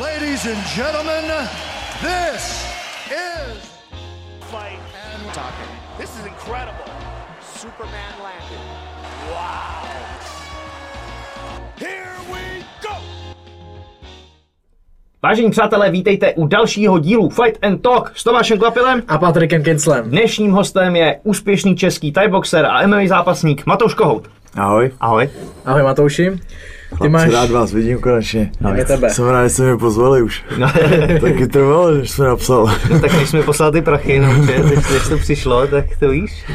Ladies and gentlemen, this is fight and talking. This is incredible. Superman landed. Wow. Here we go. Vážení přátelé, vítejte u dalšího dílu Fight and Talk s Tomášem Klapilem a Patrickem Kinclem. Dnešním hostem je úspěšný český thaiboxer a MMA zápasník Matouš Kohout. Ahoj. Ahoj. Ahoj Matouši. Chlapci, rád vás vidím konečně. Tebe. Jsem rád, že jste mě pozvali už. No. Taky trvalo, než jsem napsal. No, tak když jsme poslali ty prachy, než to přišlo, tak to víš.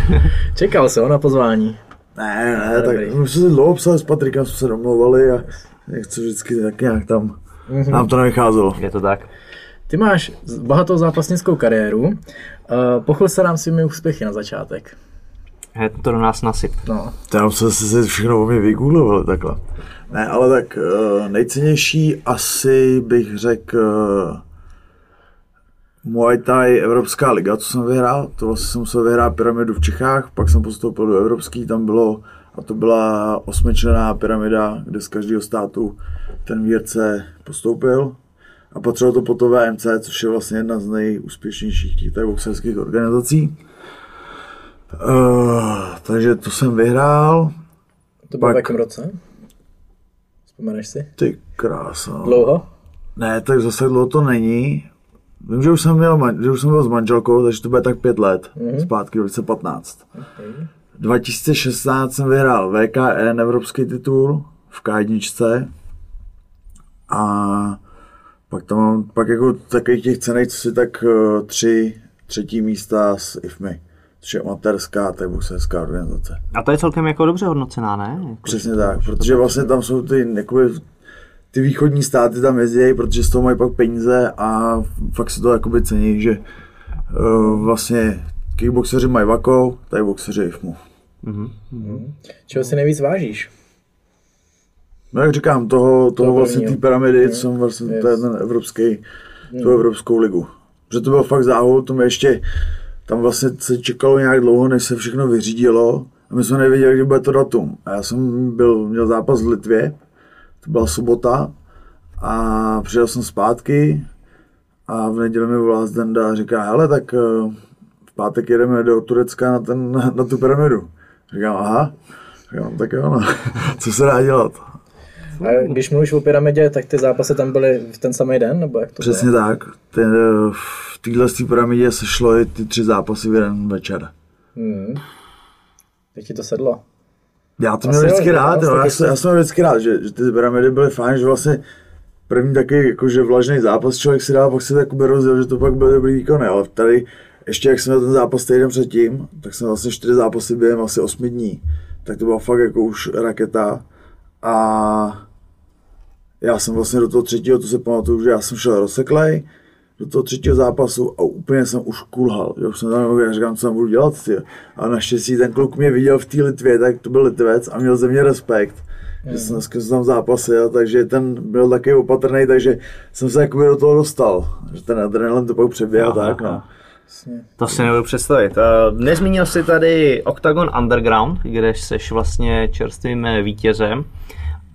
Čekal jsi na pozvání. Ne, tak my jsme si dlouho psali s Patrikem, jsme se domlouvali a nechci vždycky tak nějak tam. Nám to nevycházelo. Je to tak. Ty máš bohatou zápasnickou kariéru. Pochvil se nám svými úspěchy na začátek. Je to do nás nasyp. No. Tam jsem se všechno o mě vygoogloval takhle. Ne, ale tak nejcennější asi bych řekl Muay Thai Evropská liga, co jsem vyhrál. To vlastně jsem musel vyhrát pyramidu v Čechách, pak jsem postoupil do Evropský, tam bylo, a to byla 8členná pyramida, kde z každého státu ten výherce postoupil. A patřilo to po to VMC, což je vlastně jedna z nejúspěšnějších boxerských organizací. Takže to jsem vyhrál. To bylo v jakém roce? Vzpomeneš si? Ty krása. Dlouho? Ne, tak zase dlouho to není. Vím, že už jsem byl s manželkou, takže to bude tak 5 let zpátky, 2015. Okay. 2016 jsem vyhrál VKN evropský titul v K1. A pak tam mám pak jako takových těch cenej, co si tak 3 místa s IFMI. Což je amatérská, tak boxerská organizace. A to je celkem jako dobře hodnocená, ne? Jako přesně tak, protože vlastně tam jsou ty východní státy tam jezdí, protože z toho mají pak peníze a fakt se to jakoby cení, že vlastně kickboxeři mají vakou, tady boxeři IFMU. Čeho si nejvíc vážíš? No jak říkám, toho vlastně té pyramidy, co jsem vlastně ten evropský, tu evropskou ligu. Protože to byl fakt záhul, to mi ještě tam vlastně se čekalo nějak dlouho, než se všechno vyřídilo a my jsme nevěděli, kdy bude to datum. A já jsem měl zápas v Litvě, to byla sobota a přijel jsem zpátky a v neděli mi volá Zdenda a říká, hele, tak v pátek jedeme do Turecka na tu pyramidu. Říkám, aha, říkám, tak jo, no. Co se dá dělat? A když mluvíš o pyramidě, tak ty zápasy tam byly v ten samý den, nebo jak to? Přesně je? Tak. V téhle pyramidě se šlo i ty 3 zápasy v jeden večer. Teď ti to sedlo. Já to měl vždycky rád, já jsem vždycky rád, že ty pyramidy byly fajn, že vlastně první takový jakože vlažný zápas člověk si dal, pak si to rozděl, že to pak byly dobrý výkony, ale tady ještě jak jsem měl ten zápas týden předtím, tak jsem vlastně 4 zápasy během asi 8 dní, tak to byla fakt jako už raketa. A já jsem vlastně do toho 3., to se pamatuju, že já jsem šel rozseklej do toho 3. zápasu a úplně jsem už kulhal, že už jsem tam nemohl, říkám, co tam budu dělat, tě. A naštěstí ten kluk mě viděl v té Litvě, tak to byl Litvec a měl ze mě respekt, že jsem dneska tam zápasil, takže ten byl taky opatrný, takže jsem se jakoby do toho dostal, že ten adrenalin to pak přeběhl tak, no. To si nebudu představit. Nezmínil jsi tady Octagon Underground, kde jsi vlastně čerstvým vítězem,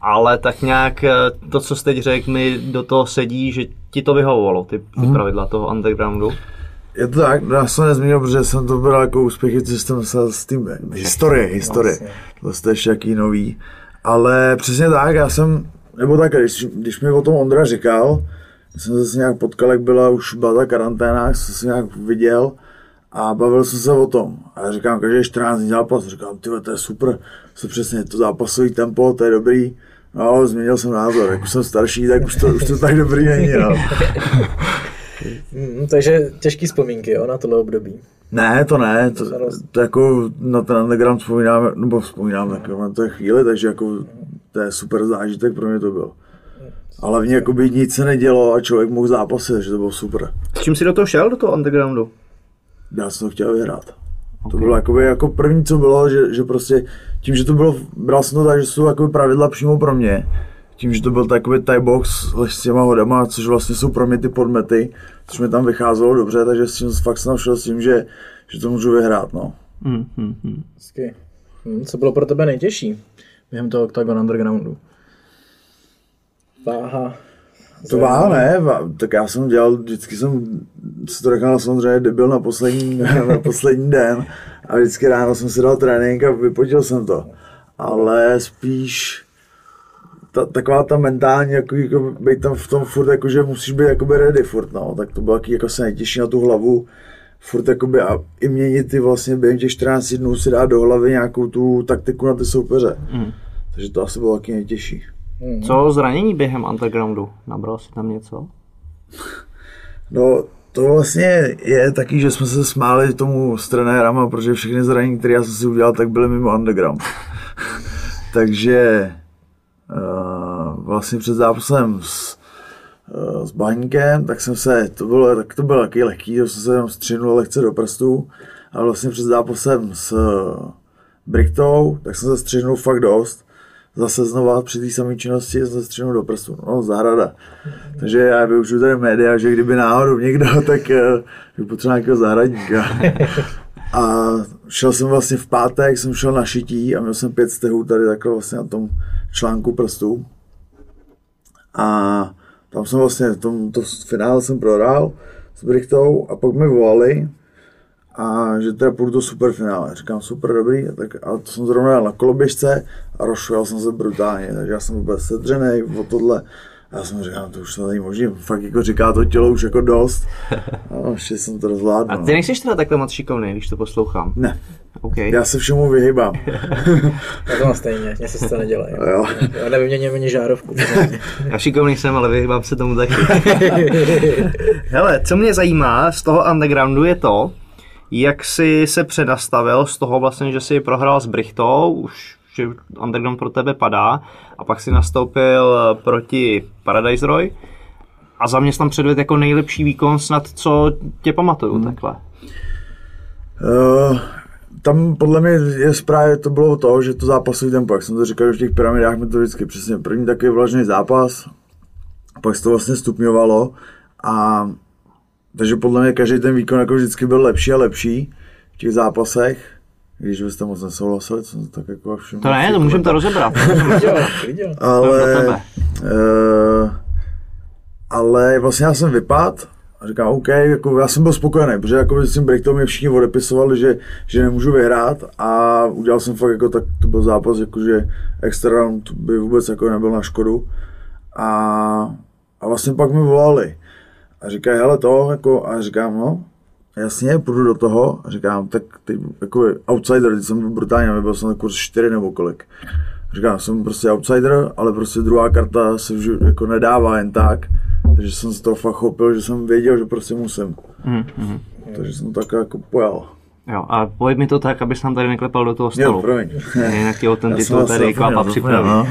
ale tak nějak to, co jsi teď řekl, mi do toho sedí, že ti to vyhovovalo, ty pravidla toho Undergroundu. Je to tak, já jsem nezmínil, protože jsem to bral jako úspěchy, co jsem s tím historie, vlastně. To jste ještě jaký nový, ale přesně tak, já jsem, nebo tak, když mi o tom Ondra říkal, jsem se nějak potkal, jak byla ta karanténa, jsem se nějak viděl a bavil jsem se o tom. A říkám, každý 14 dní zápas, říkám, tyhle, to je super, to přesně to zápasový tempo, to je dobrý. No, změnil jsem názor, jak už jsem starší, tak už to tak dobrý není, no. Takže těžké vzpomínky, jo, na tohle období. Ne, to jako na ten underground vzpomínám na té chvíli, takže jako to je super zážitek, pro mě to bylo. A hlavně jakoby nic se nedělo a člověk mohl zápasit, že to bylo super. S čím jsi do toho šel, do toho undergroundu? Já jsem to chtěl vyhrát. Okay. To bylo jakoby, jako první, co bylo, že prostě tím, že to bylo, bral jsem to tak, že jsou jakoby pravidla přímo pro mě. Tím, že to byl takový Thai box s těma hodama, což vlastně jsou pro mě ty podmety, což mi tam vycházelo dobře, takže s tím fakt jsem šel s tím, že to můžu vyhrát, no. Co bylo pro tebe nejtěžší během toho Octagon Undergroundu? Váha, To váha ne, tak já jsem dělal, vždycky jsem se to řekl samozřejmě debil na poslední den a vždycky ráno jsem si dal trénink a vypotil jsem to. Ale spíš taková ta mentální, jako být tam v tom furt, jako, že musíš být jakoby ready furt, no. Tak to bylo taky, jako se nejtěžší na tu hlavu, furt jakoby a i měnit ty vlastně během těch 14 dnů si dát do hlavy nějakou tu taktiku na ty soupeře. Mm. Takže to asi bylo taky nejtěžší. Mm. Co zranění během Undergroundu? Nabral si tam něco? No, to vlastně je taky, že jsme se smáli tomu s trenérama, protože všechny zranění, které já jsem si udělal, tak byly mimo Underground. Takže vlastně před zápasem s Baňkem, tak jsem se, to bylo taky lehký, to jsem se jenom střinul lehce do prstů, ale vlastně před zápasem s Brichtou, tak jsem se střinul fakt dost, zase znova při té samé činnosti jsem se střinul do prstů, no zahrada. Takže já využiju tady média, že kdyby náhodou někdo, tak bych potřeboval nějakého zahradníka. A šel jsem vlastně v pátek, jsem šel na šití a měl jsem 5 stehů tady takhle vlastně na tom článku prstů. A tam jsem vlastně, to finále jsem prohrál s Brichtou a pak mi volali, a že teda půjdu do superfinále. Říkám super, dobrý, a to jsem zrovna na koloběžce a rozšel jsem se brutálně, takže já jsem byl sedřenej o tohle. A já jsem říkal, to už se není možný, fakt jako říká to tělo už jako dost, a ještě jsem to rozvládl. A ty nejsiš teda takhle moc šikovný, když to poslouchám? Ne, okay. Já se všemu vyhybám. Já to mám stejně, mě se to nedělá. Já nevyměním ani žárovku. Já šikovný jsem, ale vyhybám se tomu taky. Hele, co mě zajímá z toho Undergroundu je to, jak jsi se předastavil z toho vlastně, že jsi prohrál s Brichtou, už že Underground pro tebe padá, a pak si nastoupil proti Paradise Roy a za mě jsi tam předvedl jako nejlepší výkon, snad co tě pamatuju takhle. Tam podle mě je právě to bylo to, že to zápasový tempo, jak jsem to říkal, že v těch pyramidách mi to vždycky přesně první takový vlažný zápas, pak se to vlastně stupňovalo, a takže podle mě každý ten výkon jako vždycky byl lepší a lepší v těch zápasech. Když byste moc nesouhlasili, co jsem tak jako všem... To ne, to můžeme to rozebrat. Ale vlastně já jsem vypadl a říkám OK, jako já jsem byl spokojený, protože jako s tím Brichtou mě všichni odepisovali, že nemůžu vyhrát, a udělal jsem fakt jako tak, to byl zápas, jakože extra round by vůbec jako nebyl na škodu. A vlastně pak mi volali a říkají, hele to, jako, a říkám no, jasně, půjdu do toho a říkám, tak ty jako outsider, teď jsem byl brutální, byl jsem na kurz 4 nebo kolik. Říkám, jsem prostě outsider, ale prostě druhá karta se jako nedává jen tak, takže jsem se toho fakt chopil, že jsem věděl, že prostě musím. Mm-hmm. Takže jsem tak jako pojal. Jo, a pojď mi to tak, abys nám tady neklepal do toho stolu. Jo, promiň. Jinak je o ten titul tady Klapa připraví.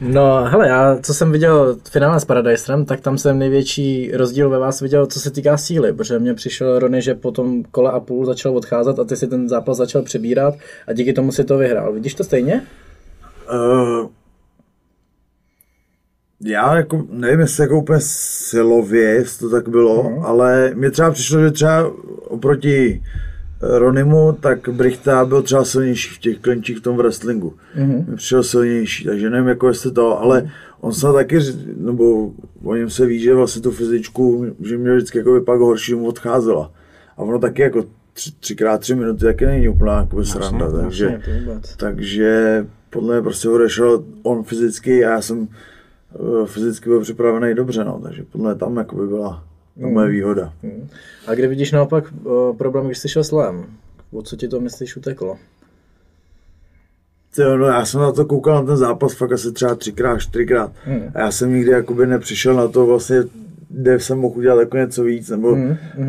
No, hele, já co jsem viděl v finále s Paradisem, tak tam jsem největší rozdíl ve vás viděl, co se týká síly, protože mně přišel Rony, že po tom kole a půl začal odcházet a ty si ten zápas začal přebírat a díky tomu si to vyhrál. Vidíš to stejně? Já jako nevím, jestli jako úplně silově to tak bylo, ale mě třeba přišlo, že třeba oproti Ronimu, tak Brichta byl třeba silnější v těch klinčích v tom wrestlingu. Mě přišel silnější, takže nevím, jako jestli to, ale on se taky, nebo o něm se ví, že vlastně tu fyzičku, že mě vždycky jako vypadl horší, mu odcházela. A ono taky jako 3x3 minuty taky není úplná jako sranda, takže podle mě prostě odešel on fyzicky a já jsem fyzicky byl připravený dobře, no, takže podle tam jako by byla moje výhoda. A kde vidíš naopak problém, když jsi šel s Lem? O co ti to myslíš uteklo? No, já jsem na to koukal na ten zápas fakt asi třeba 3x, 4x a já jsem nikdy jakoby nepřišel na to vlastně, kde jsem mohl udělat jako něco víc, nebo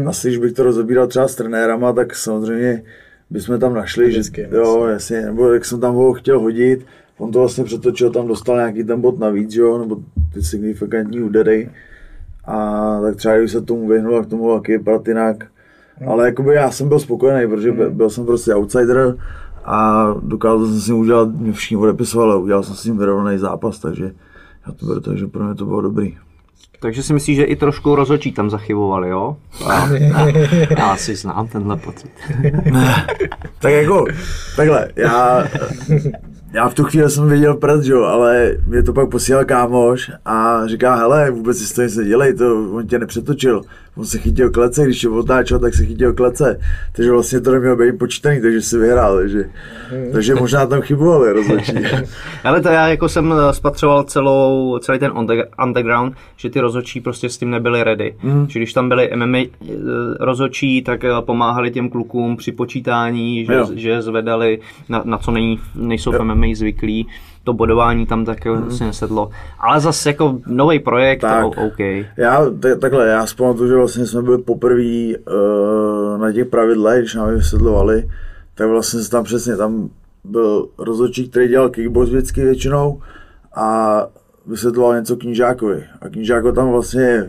asi když bych to rozebíral třeba s trenérama, tak samozřejmě bychom tam našli, vždycky, že jo, jasně, nebo jak jsem tam ho chtěl hodit, on to vlastně přetočil, tam dostal nějaký ten bod navíc, jo, nebo ty signifikantní údery. A tak třeba když se tomu vyhnul, tak to mohl taky vypadat jinak. Ale jakoby já jsem byl spokojený, protože byl jsem prostě outsider a dokázal jsem s ním udělat, mě všichni odepisovali, udělal jsem s ním vyrovnaný zápas, takže já to beru tak, že pro mě to bylo dobrý. Takže si myslíš, že i trošku rozhodčí tam zachybovali, jo? Já si znám tenhle pocit. Tak jako, takhle, já já v tu chvíli jsem věděl prd, jo, ale mě to pak posílal kámoš a říká, hele, vůbec si to nic nedělej, to on tě nepřetočil. On se chytil klece, když je otáčel, tak se chytil klece. Takže vlastně to nemělo být počítaný, takže si vyhrál, takže možná tam chybovali rozhodčí. Ale to já jako jsem spatřoval celý ten underground, že ty rozhodčí prostě s tím nebyli ready. Že když tam byli MMA rozhodčí, tak pomáhali těm klukům při počítání, že zvedali na co nejsou v MMA zvyklí. To bodování tam tak si nesedlo. Ale zase jako nový projekt, tak, OK. Já vzpomínám, že vlastně jsme byli poprvé na těch pravidlech, když nám vysedlovali, tak vlastně se tam byl rozhodčí, který dělal kickbox vždycky většinou a vysedloval něco Knížákovi. A Knížáko tam vlastně,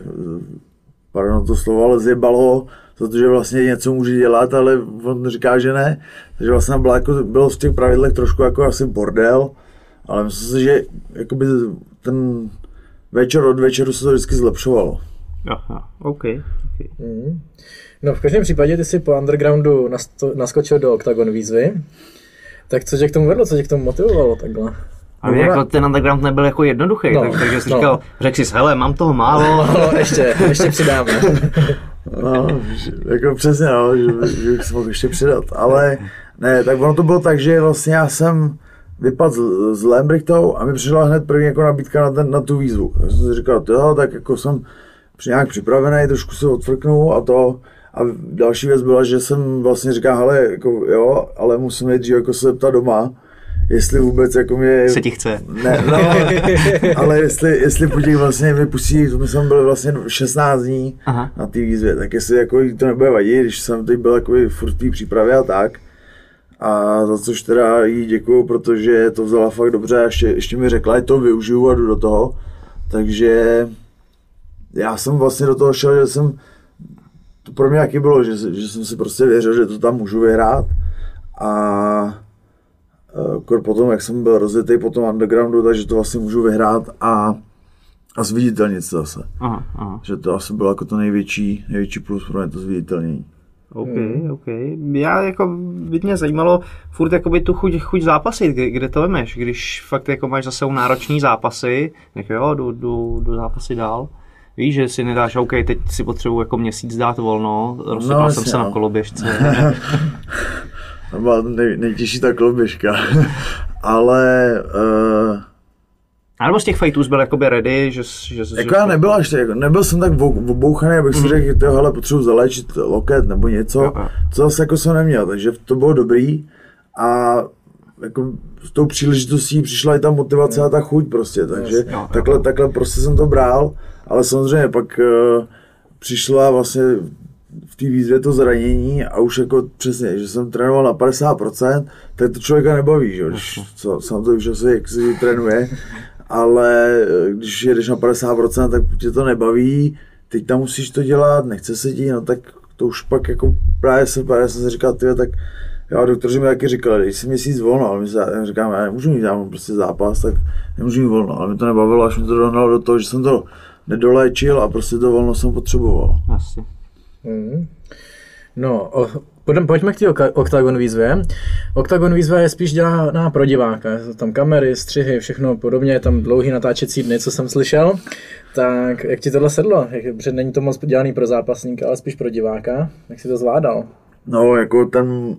pardon to slovo, ale zjebal ho, protože vlastně něco může dělat, ale on říká, že ne. Takže vlastně bylo v těch pravidlech trošku jako asi bordel. Ale myslím si, že jakoby ten večer od večeru se to vždycky zlepšovalo. Aha, OK. No v každém případě ty jsi po undergroundu naskočil do Octagon výzvy. Tak co tě k tomu vedlo, co tě k tomu motivovalo takhle? A jako ten underground nebyl jako jednoduchý, no, takže jsi říkal, řekl jsi, hele, mám toho málo. No, ještě přidáme. No, jako přesně, no, že jsem mohl ještě přidat, ale ne, tak ono to bylo tak, že vlastně já jsem vypadl s Lambrichtou a mi přišla hned první jako nabídka na tu výzvu. Já jsem si říkal, tak jako jsem nějak připravený, trošku se odfrknul a to. A další věc byla, že jsem vlastně říkal, hele, jako jo, ale musím nejdřív jako se zeptat doma, jestli vůbec jako mě... Se ti chce. Ne, no, ale jestli po těch vlastně mi pustí, to jsem byl vlastně 16 dní Aha. na té výzvě, tak jestli jako to nebude vadit, když jsem teď byl jako furt v té přípravě a tak. A za což teda jí děkuju, protože to vzala fakt dobře a ještě mi řekla, že to využiju a jdu do toho. Takže já jsem vlastně do toho šel, že jsem, to pro mě taky bylo, že jsem si prostě věřil, že to tam můžu vyhrát. A potom, jak jsem byl rozjetej po tom undergroundu, takže to vlastně můžu vyhrát a zviditelnit se zase. Aha. Že to asi bylo jako to největší plus pro mě, to zviditelnění. OK. Já jako by mě zajímalo furt jakoby tu chuť zápasit, kde to vemeš, když fakt jako máš zase náročný zápasy, tak jo, jdu zápasy dál. Víš, že si nedáš, OK, teď si potřebuji jako měsíc dát volno, rozsypal jsem se na koloběžce. To byla nejtěžší ta koloběžka, ale... A nebo z těch fightů byl jakoby ready, že jako já nebyl jsem tak obouchaný, abych si řekl, že hele, potřebuji zaléčit loket nebo něco, co zase jako jsem neměl, takže to bylo dobrý a jako s tou příležitostí přišla i ta motivace a ta chuť prostě, takže takhle prostě jsem to bral, ale samozřejmě pak přišla vlastně v té výzvě to zranění a už jako přesně, že jsem trénoval na 50%, tak to člověka nebaví, že? Sám to už asi jak si trénuje. Ale když jedeš na 50%, tak tě to nebaví, teď tam musíš to dělat, nechce se dít, tak to už pak jako právě jsem si říkal, tak já doktoři mi taky říkali, dej si měsíc volno, ale my říkáme, já nemůžu mít, já mám prostě zápas, tak nemůžu mít volno, ale mi to nebavilo, až mi to dohnalo do toho, že jsem to nedoléčil a prostě to volno jsem potřeboval. Asi. No, pojďme k té Octagon výzvě. Octagon výzva je spíš dělaná pro diváka. Tam kamery, střihy, všechno podobně, je tam dlouhý natáčecí dny, co jsem slyšel. Tak jak ti tohle sedlo? Protože není to moc dělaný pro zápasníka, ale spíš pro diváka. Jak jsi to zvládal? No, jako ten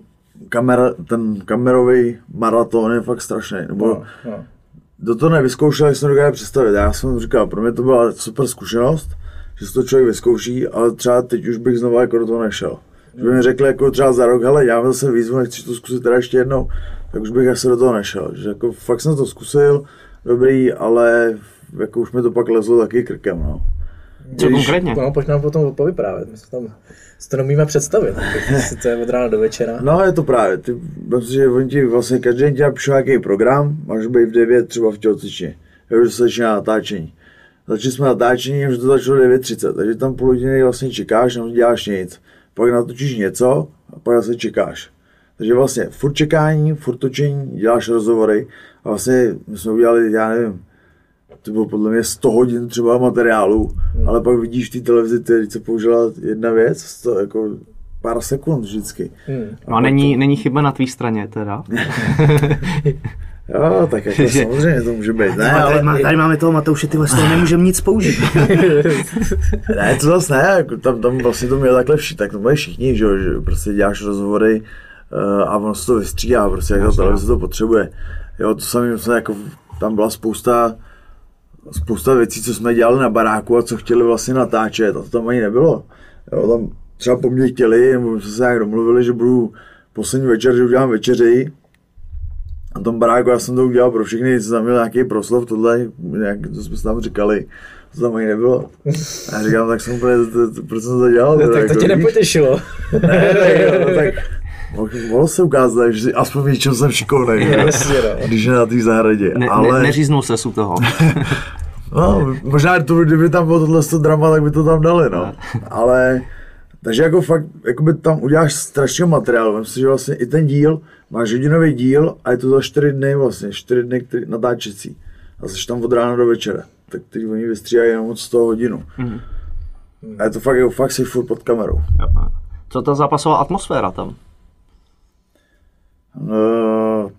kamerový maraton je fakt strašný. Nebo do toho nevyzkoušel, jak jsem dokážu představit. Já jsem říkal, pro mě to byla super zkušenost, že se to člověk vyzkouší, ale třeba teď už bych znovu jako do toho nešel. Že by mi řekli jako třeba za rok, hele, já mám zase výzvu, nechci to zkusit teda ještě jednou, tak už bych asi do toho nešel. Že jako fakt jsem to zkusil, dobrý, ale jako už mi to pak lezlo taky krkem, no. Co konkrétně? No, pojď nám potom povyprávět, my se to nemůžeme představit, jestli to je od rána do večera. No, je to právě, protože oni ti vlastně každý den ti napíšou nějaký program, máš být v 9 třeba v tělocvičně, že se začíná natáčení. Začali jsme natáčení, že to začalo 9:30, takže tam půl hodiny vlastně čekáš, neděláš nic. Pak natočíš něco a pak zase čekáš. Takže vlastně furt čekání, furt točení, děláš rozhovory a vlastně my jsme udělali, já nevím, to bylo podle mě 100 hodin třeba materiálu, ale pak vidíš v té televizi, teď se použila jedna věc, to jako pár sekund vždycky. No a není chyba na tvý straně teda? Jo, tak jako samozřejmě to může být. Ne, ale tady máme toho Matouše, tyhle z toho nemůžeme nic použít. Ne, to zase ne, jako tam vlastně to mělo takhle tak to bude všichni, že prostě děláš rozhovory a on se to vystřídá, prostě jak televize to potřebuje. Jo, to samým se jako, tam byla spousta věcí, co jsme dělali na baráku a co chtěli vlastně natáčet a to tam ani nebylo. Jo, tam třeba po mně chtěli, nebo jsme se nějak domluvili, že budu poslední večer, že udělám večeři. A tom baráku já jsem to udělal pro všechny, jsem tam měl nějaký proslov, tohle, nějak, to jsme si tam říkali, to tam ani nebylo. A já říkám, tak jsem úplně, proč jsem to dělal? No, tak jako, to tě nepotěšilo. Ne, mohlo se ukázat, že aspoň většinou jsem šikovnej, když je na té zahradě. Neříznul ses u toho. No, možná kdyby tam bylo tohle drama, tak by to tam dali, no. Ale, takže jako fakt, jakoby tam uděláš strašného materiálu, myslím, že vlastně i ten díl, máš hodinový díl a je to za 4 dny vlastně, 4 dny natáčecí. A jsi tam od rána do večera, tak teď oni vystříhají jenom od 100 hodinu. A je to fakt, jako fakt si furt pod kamerou. Co ta zápasová atmosféra tam? No,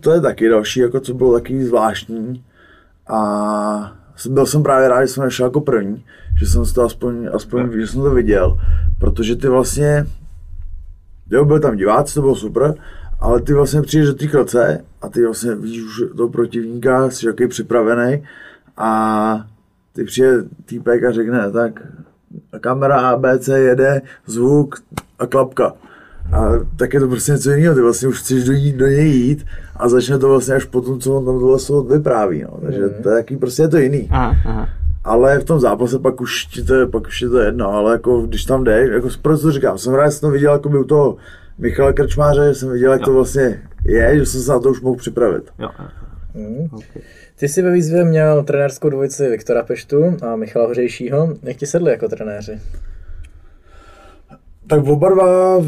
to je taky další, jako co bylo taky zvláštní a byl jsem právě rád, že jsem našel jako první, že jsem to aspoň že jsem to viděl, protože ty vlastně, jo, byl tam diváci, to bylo super, ale ty vlastně přijdeš do té kroce a ty vlastně vidíš už toho protivníka, jsi jaký připravený a ty přijde týpek a řekne, tak kamera ABC jede, zvuk a klapka. A tak je to prostě něco jiného, ty vlastně už chceš do něj jít a začne to vlastně až potom, co on tam tohle slovo vypráví, no. Takže to je taky, prostě je to jiný. Aha. Ale v tom zápase pak už je to jedno, ale jako když tam jdeš, jako proč to říkám, jsem rád, že jsem to viděl jako by u toho Michala Krčmáře, že jsem viděl, jak to vlastně je, že jsem se na to už mohl připravit. Jo. Okay. Ty jsi ve výzvě měl trenérskou dvojici Viktora Peštu a Michala Hořejšího, jak ti sedli jako trenéři? Tak oba dva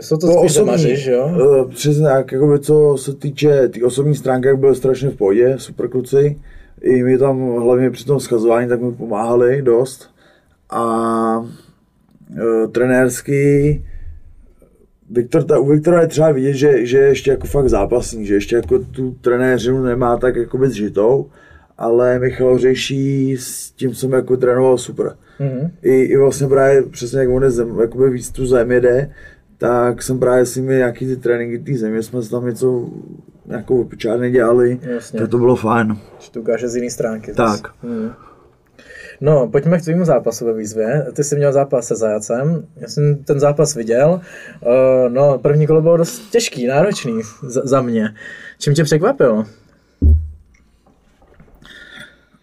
jsou to spíš osobní, že jo? Přesně tak, jakoby, co se týče těch osobních stránkách, byly strašně v pohodě, super kluci. I mi tam hlavně při tom schazování tak mi pomáhali dost. A trenérský, u Viktora je třeba vidět, že je ještě jako fakt zápasný, že ještě jako tu trenéřinu nemá tak jakoby zžitou. Ale Michal Řeší, s tím jsem jako trénoval super. Mm-hmm. I vlastně právě přesně jak on je zem, jakoby víc tu zem jede, tak jsem právě s nimi nějaký ty tréninky té země, jsme tam něco nějakou vypočátně dělali, tak to bylo fajn. Že to ukáže z jiné stránky. Tak. No, pojďme k tvýmu zápasu ve výzvě. Ty jsi měl zápas se Zajacem, já jsem ten zápas viděl. No, první kolo bylo dost těžký, náročný za mě. Čím tě překvapilo?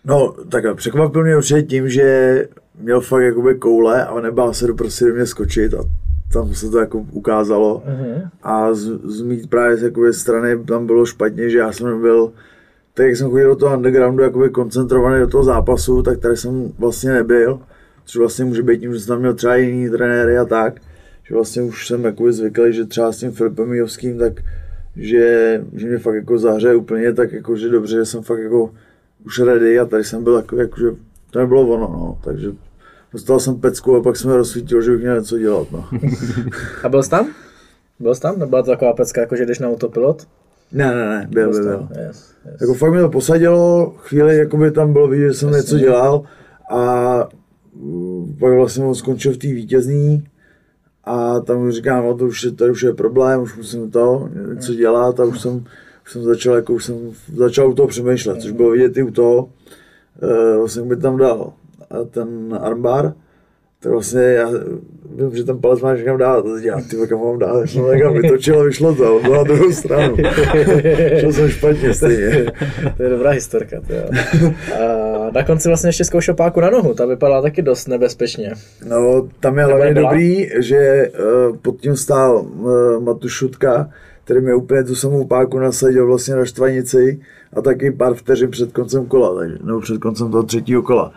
No, tak překvapil mě určitě tím, že měl fakt jakoby koule a nebál se do mě skočit a tam se to jako ukázalo. Uh-huh. A z mít právě z jakové strany tam bylo špatně, že já jsem byl, tak jak jsem chodil do toho undergroundu jakoby koncentrovaný do toho zápasu, tak tady jsem vlastně nebyl, což vlastně může být tím, že jsem tam měl třeba jiný trenéry a tak, že vlastně už jsem jakoby zvyklý, že třeba s tím Filipem Jovským, tak že mě fakt jako zahřeje úplně tak jako, že dobře, že jsem fakt jako už ready a tady jsem byl takový, jakože to nebylo ono, no, takže dostal jsem pecku a pak jsem rozsvítil, že bych měl něco dělat, no. A byl jsi tam? Nebyla to taková pecka, jakože jdeš na autopilot? Ne, byl. Yes. Jako fakt mě to posadilo, chvíli jakoby tam bylo vidět, že jsem něco dělal a pak vlastně on skončil v té vítězní a tam říkám, no to už je, tady už je problém, už musím to něco dělat a už jsem začal u toho přemýšlet, což bylo vidět i u toho, vlastně mi tam dal ten armbar, tak vlastně já vím, že ten palec máš někam dát, a teď já ty kam mám dát, jsem někam vytočil a vyšlo to, bylo na druhou stranu, šel jsem špatně stejně. To je dobrá historka, to jo. A na konci vlastně ještě zkoušel páku na nohu, ta vypadala taky dost nebezpečně. No, tam je hlavně dobrý, že pod tím stál Matušutka, který mě úplně tu samou páku nasadil vlastně na štvanici a taky pár vteřin před koncem kola, takže, nebo před koncem toho 3. kola.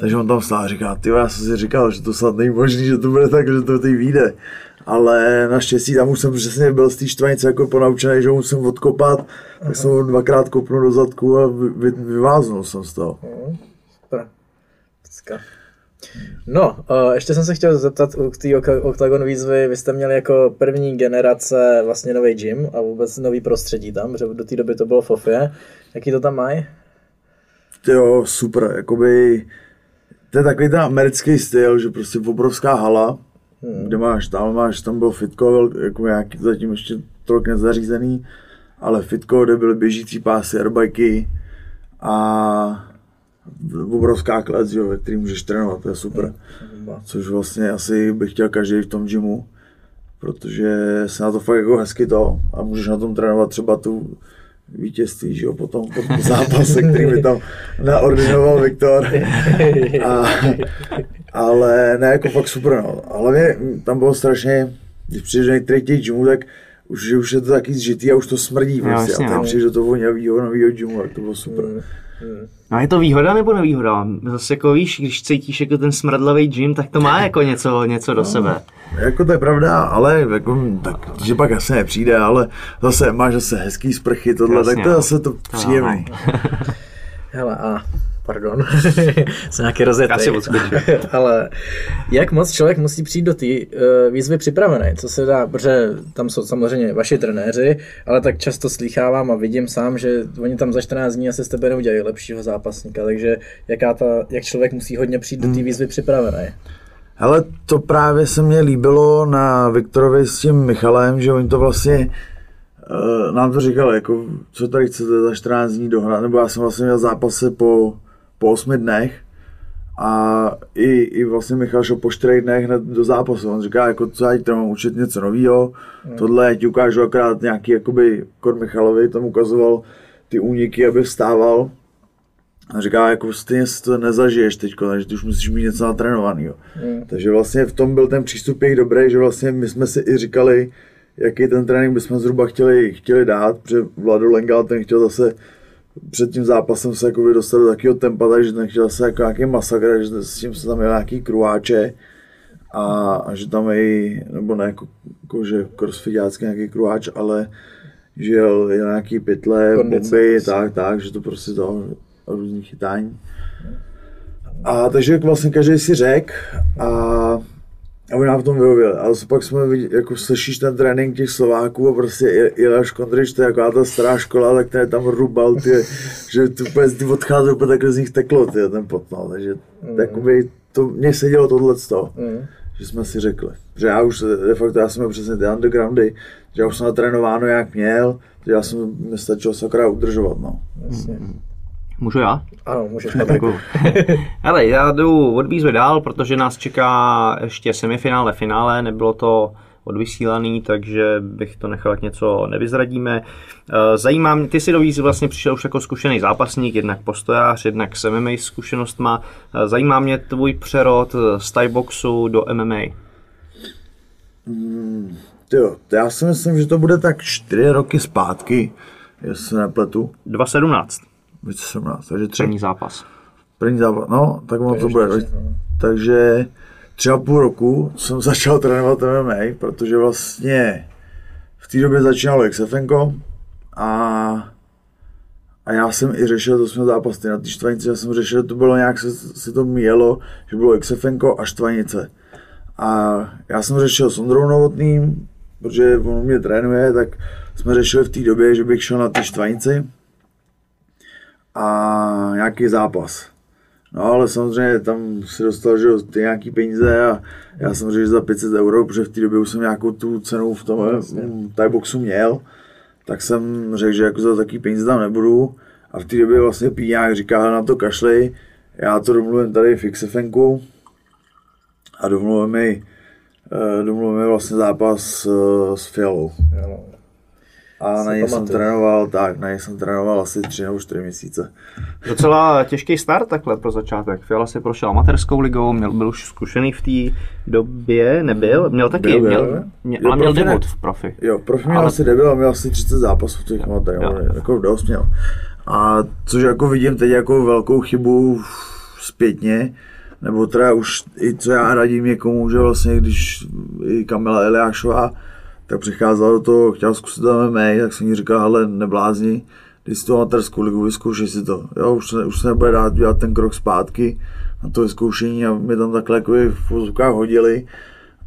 Takže on tam stál a říká, tyjo, já jsem si říkal, že to snad není možný, že to bude tak, že to teď vyjde. Ale naštěstí tam už jsem přesně byl z té štvanice jako ponaučený, že ho musím odkopat, tak jsem ho 2krát kopnul do zadku a vyváznul jsem z toho. No, ještě jsem se chtěl zeptat k té Octagon výzvy, vy jste měli jako první generace vlastně nový gym a vůbec nový prostředí tam, protože do té doby to bylo fofie, jaký to tam mají? Jo, super, jakoby, to je takový ten americký styl, že prostě obrovská hala, kde máš, tam bylo fitko, jako nějaký zatím ještě trochu nezařízený, ale fitko, kde byly běžící pásy, airbajky a obrovská klec, ve který můžeš trénovat, to je super. Což vlastně asi bych chtěl každý v tom gymu, protože se na to fakt jako hezky to a můžeš na tom trénovat třeba tu vítězství, že jo, potom po zápase, který mi tam naordinoval Viktor. Ale ne, jako fakt super, no. Ale tam bylo strašně, když přijdeš do některých těch gymů, tak už je to taky zžitý a už to smrdí prostě. No, a tam přijdeš do toho novýho, gymu, tak to bylo super. A je to výhoda nebo nevýhoda? Zase jako víš, když cítíš jako ten smradlavý gym, tak to má jako něco do sebe. Jako to je pravda, ale jako, tak, že pak asi nepřijde, ale zase máš zase hezký sprchy, tohle, jasně, tak to je zase to příjemný. Hele a, pardon, jsem nějaký rozjetej, ale jak moc člověk musí přijít do té výzvy připravený, co se dá, protože tam jsou samozřejmě vaši trenéři, ale tak často slýchávám a vidím sám, že oni tam za 14 dní asi s tebe neudělají lepšího zápasníka, takže jak člověk musí hodně přijít do té výzvy připravený. Hele, to právě se mně líbilo na Viktorovi s tím Michalem, že oni to vlastně nám to říkali, jako co tady chcete za 14 dní dohnat, nebo já jsem vlastně měl zápasy po 8 dnech a i vlastně Michal šel po 4 dnech hned do zápasu. On říká, jako co já ti mám učit něco novýho, tohle já ti ukážu akorát nějaký, jakoby, Michalovi tam ukazoval ty úniky, aby vstával. A říká, jako stejně si to nezažiješ teďko, takže ty už musíš mít něco natrénovaného. Takže vlastně v tom byl ten přístup jejich dobrý, že vlastně my jsme si i říkali, jaký ten trénink bychom zhruba chtěli dát, protože Vlado Lengal ten chtěl zase před tím zápasem se jako dostat do takého tempa, takže ten chtěl zase jako nějaký masakr, že s tím se tam jel nějaký kruháče a že tam je, nebo ne jako že crossfitácký nějaký kruháč, ale že jel nějaký pytle, bomby, tak, že to prostě to různý chytání. A takže vlastně každý si řekl a oni nám v tom vyhověli, ale pak jsme viděli, jako slyšíš ten trénink těch Slováků a prostě Ilaš Kondrič, to je jako ta stará škola, tak ten je tam rubal, ty, že ty odcházeli úplně takhle z nich teklo, ty, ten pot, no, takže jakoby to mně sedělo tohleto, že jsme si řekli, že já už de facto, já jsem měl přesně ty undergroundy, že já už jsem natrénováno jak měl, že já jsem nestačil sakra udržovat, no. Můžu já? Ano, můžeš. Hele, já jdu od výzvy dál, protože nás čeká ještě semifinále, finále, nebylo to odvysílaný, takže bych to nechal, jak něco nevyzradíme. Zajímá mě, ty si do výzvy vlastně přišel už jako zkušený zápasník, jednak postojář, jednak s MMA zkušenostma. Zajímá mě tvůj přerod z Thai boxu do MMA. Já si myslím, že to bude tak 4 roky zpátky, jestli se nepletu. 2017. 17, takže 3. První zápas, no, tak ono to bude. Takže 3,5 roku jsem začal trénovat MMA, protože vlastně v té době začínalo XFN a já jsem i řešil, to jsme zápasy na té štvanici, já jsem řešil, to bylo nějak, se to míjelo, že bylo XFN a štvanice. A já jsem řešil s Ondrou Novotným, protože on mě trénuje, tak jsme řešili v té době, že bych šel na té štvanici a nějaký zápas. No ale samozřejmě tam se dostal, že ty nějaký peníze a já jsem řekl, že za 500 €, protože v té době už jsem nějakou tu cenu v tom Thai boxu měl, tak jsem řekl, že jako za taký peníze tam nebudu a v té době vlastně Píňák říká, na to kašli, já to domluvím tady v XFNku a domluvím vlastně zápas s Fialou. A na něj jsem trénoval, asi 3 nebo 4 měsíce. Docela těžký start takhle pro začátek. Fiala si prošel amatérskou ligou, byl už zkušený v té době, měl debut v profi. Jo, profi měl asi debut a měl asi 30 zápasů v těch amatérech, jako dost měl. A což jako vidím teď jako velkou chybu zpětně, nebo teda už i co já radím někomu, že vlastně když i Kamila Eliášová tak přicházela do toho, chtěla zkusit MMA, tak jsem jí říkal, hele, neblázni, jdi si tu amatérskou ligu, vyzkoušej si to. Jo, už se nebude dát dělat ten krok zpátky na to vyzkoušení a mě tam takhle jako v pozůkách hodili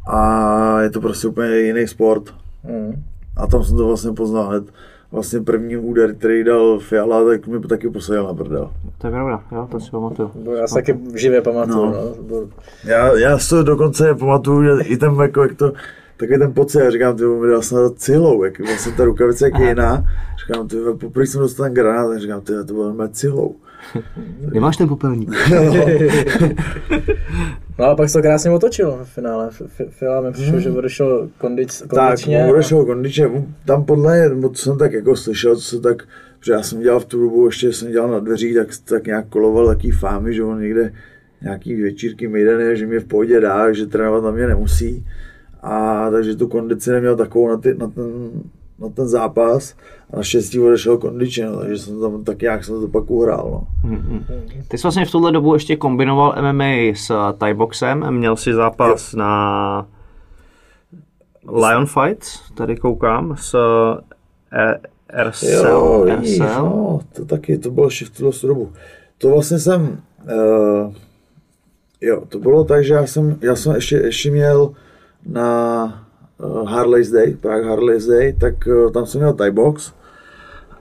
a je to prostě úplně jiný sport. A tam jsem to vlastně poznal hned. Vlastně první úder, který dal Fiala, tak mi taky posadil na prdel. To je pravda, jo, to si pamatuju. Já se taky živě pamatuju. No. Já si to dokonce pamatuju, že i ten jako, jak to, takový ten pocit, já říkám, ty mi dal snad cihou, jak vlastně ta rukavice jak je jiná. Říkám, ty poprvé jsem dostal ten granát, tak říkám, ty to bylo cihou. Nemáš ten popelník. No a pak se to krásně otočilo ve finále. Fiala mi přišlo, že odešel kondičně. Tak, odešel kondičně. Tam podle, co jsem tak jako slyšel, protože já jsem dělal v tu dobu, ještě jsem dělal na dveřích, tak nějak koloval taký fámy, že on někde nějaký večírky mejdany, že mě v pohodě dá, že trénovat na mě nemusí. A takže tu kondici neměl takovou na ten zápas a naštěstí odešel kondičně, no, takže jsem tam tak nějak jsem to pak uhrál. No. Ty jsi vlastně v tuhle dobu ještě kombinoval MMA s Thai boxem, měl si zápas na Lion Fight, tady koukám, s RCL. Jo, no, to taky, to bylo ještě v tuhle dobu. To vlastně jsem, to bylo tak, že já jsem ještě měl na Harley's Day, Prague Harley's Day, tak tam jsem měl Thai box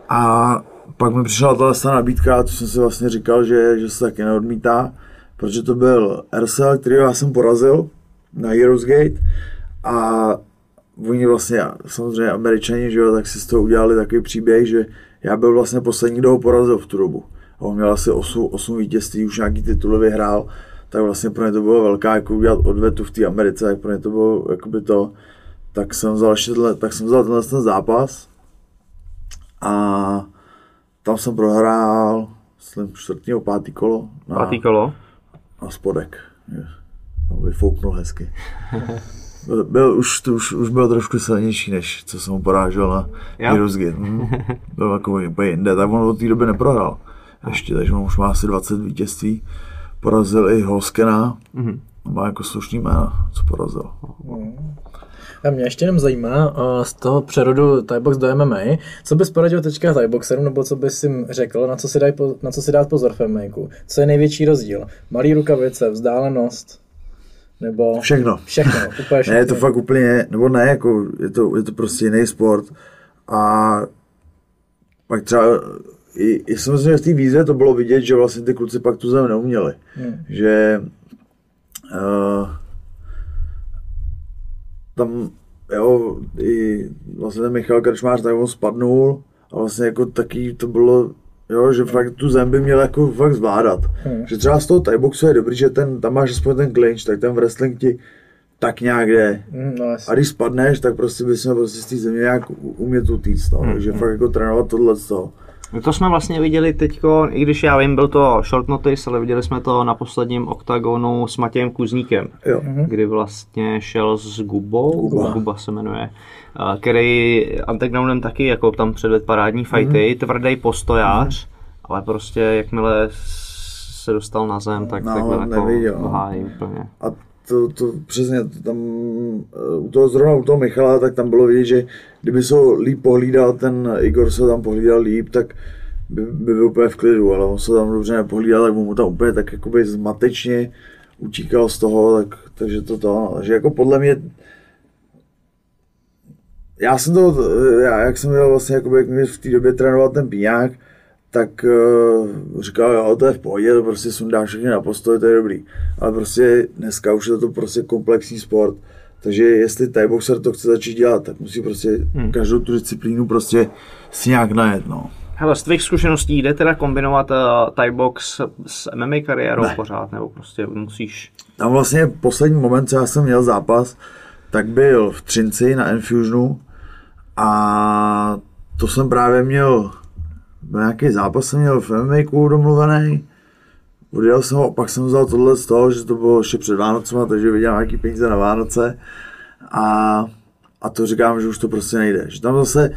a pak mi přišla ta nabídka, co jsem si vlastně říkal, že se taky neodmítá, protože to byl RCL, kterýho já jsem porazil na Heroes Gate a oni vlastně, samozřejmě Američani, že jo, tak si z toho udělali takový příběh, že já byl vlastně poslední, kdo ho porazil v tu dobu a on měl asi 8 vítězství, už nějaký titul vyhrál, tak vlastně pro mě to bylo velká, jako udělat odvetu v té Americe, tak pro mě to bylo jakoby to. Tak jsem vzal tenhle ten zápas a tam jsem prohrál, myslím, 4. 5. kolo. Pátý kolo? Na spodek. Tam vyfouknul hezky. Už byl trošku silnější, než co jsem ho porážel na Heroesky. Byl takový úplně jinde, tak on od té doby neprohrál ještě, takže on už má asi 20 vítězství. Porazil i Hoskena, má jako slušný jména, co porazil. A mě ještě jenom zajímá z toho přerodu Thai box do MMA, co bys poradil teďka Thai boxerům, nebo co bys jim řekl, na co si dát pozor v MMA-ku? Co je největší rozdíl? Malý rukavice, vzdálenost, nebo... Všechno, úplně všechno. Ne, je to fakt úplně, nebo ne, jako je to prostě jiný sport. A pak třeba, i samozřejmě v té výzvě to bylo vidět, že vlastně ty kluci pak tu zem neuměli. Že... tam, jo, i vlastně ten Michal Krčmář, tak on spadnul a vlastně jako taky to bylo, jo, že fakt tu zem by měl jako fakt zvládat. Že třeba z toho thaiboxu je dobrý, že tam máš aspoň ten clinch, tak ten wrestling ti tak nějak jde. A když spadneš, tak prostě bys měl prostě z té země nějak umět utíct, no. Takže fakt jako trénovat tohle z toho. No to jsme vlastně viděli teďko, i když já vím, byl to short notice, ale viděli jsme to na posledním oktagonu s Matějem Kuzníkem, kdy vlastně šel s Gubou, Guba se jmenuje, který undergroundem taky jako tam předvedl parádní fighty, tvrdý postojář, ale prostě jakmile se dostal na zem, tak neviděl, jako hájí úplně. A to přesně, to tam u toho Michala, tak tam bylo vidět, že kdyby se ho líp pohlídal, ten Igor se tam pohlídal líp, tak by byl úplně v klidu, ale on se tam dobře nepohlídal, tak mu tam úplně tak jakoby zmatečně utíkal z toho, takže to, že jako podle mě, jak jsem měl vlastně, jakoby, jak mě v té době trénoval ten Píňák, tak říkal, jo, to je v pohodě, to prostě sundáš všechny na postoj, to je dobrý. Ale prostě dneska už je to prostě komplexní sport, takže jestli thaiboxer to chce začít dělat, tak musí prostě každou tu disciplínu prostě si nějak najet, no. Hele, z tvých zkušeností jde teda kombinovat thaibox s MMA kariérou pořád, nebo prostě musíš... Tam vlastně poslední moment, co já jsem měl zápas, tak byl v Třinci na Infusonu a to jsem právě měl... Nějaký zápas jsem měl v MMA-ku domluvený, odjel jsem ho a pak jsem vzal tohle z toho, že to bylo ještě před Vánocema, takže vydělám nějaký peníze na Vánoce a to říkám, že už to prostě nejde. Že tam zase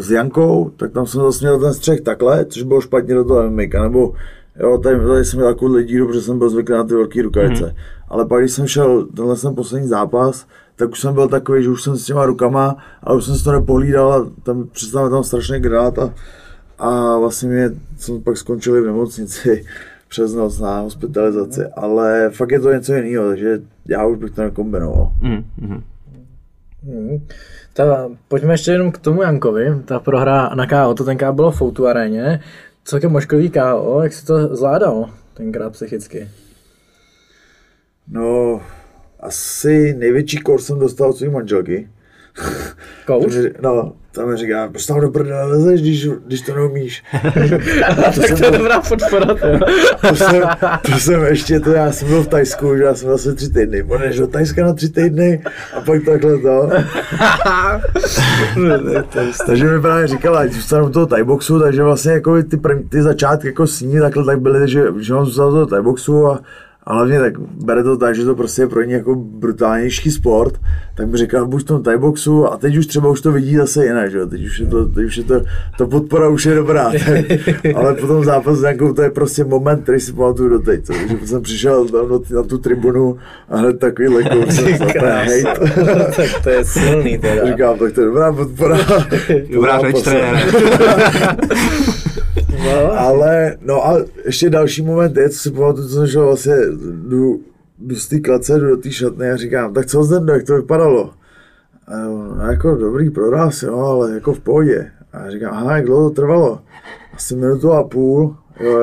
s Jankou, tak tam jsem zase měl ten střech takhle, což bylo špatně do toho MMA-ka, nebo jo, tady jsem měl takovouhle díru, protože jsem byl zvyklý na ty velké rukavice. Ale pak když jsem šel tenhle jsem poslední zápas, tak už jsem byl takový, že už jsem s těma rukama, ale už jsem si to nepohlídal a tam přestal tam strašně granát. a vlastně jsem pak skončil v nemocnici přes noc na hospitalizaci, ale fakt je to něco jiného, takže já už bych to nekombinoval. Pojďme ještě jenom k tomu Jankovi, ta prohra na KO, to tenkrát bylo v Foutu aréně, celkem moškový KO, jak se to zvládal tenkrát psychicky? No, asi největší kor jsem dostal od svých manželky. Kouč? No, tam mi říká, proč tam do prdele lezeš, když to neumíš. Tak to je dobrá podpora. To jsem ještě, to já jsem byl v Tajsku, že já jsem vlastně 3 týdny. Půjdeš do Tajska na 3 týdny a pak takhle to. Takže mi právě říkala, ať zůstanu do toho tajboxu, takže vlastně jako ty začátky jako s ní takhle tak byly, že on zůstal do toho tajboxu a hlavně tak bere to tak, že to prostě je pro ně jako brutálnější sport, tak mi říkal, buď v tom thaiboxu a teď už třeba už to vidí zase jinak, že? Teď už je to podpora už je dobrá, tak. Ale potom zápas s Jankou, to je prostě moment, který si pamatuju doteď, co? Že jsem přišel na tu tribunu a hned takovýhle kouk jsem zatáhejt. Tak to je silný teda. Říkám, tak to je dobrá podpora. Dobrá řeč, trenér. Ale ještě další moment je, co si pamatuju, co jsem šel vlastně, jdu z té klace, jdu do té šatny a říkám, tak co zde, jak to vypadalo? A jako dobrý, prodal si, no, ale jako v pohodě. A říkám, aha, jak dlouho to trvalo? Asi 1,5 minuty.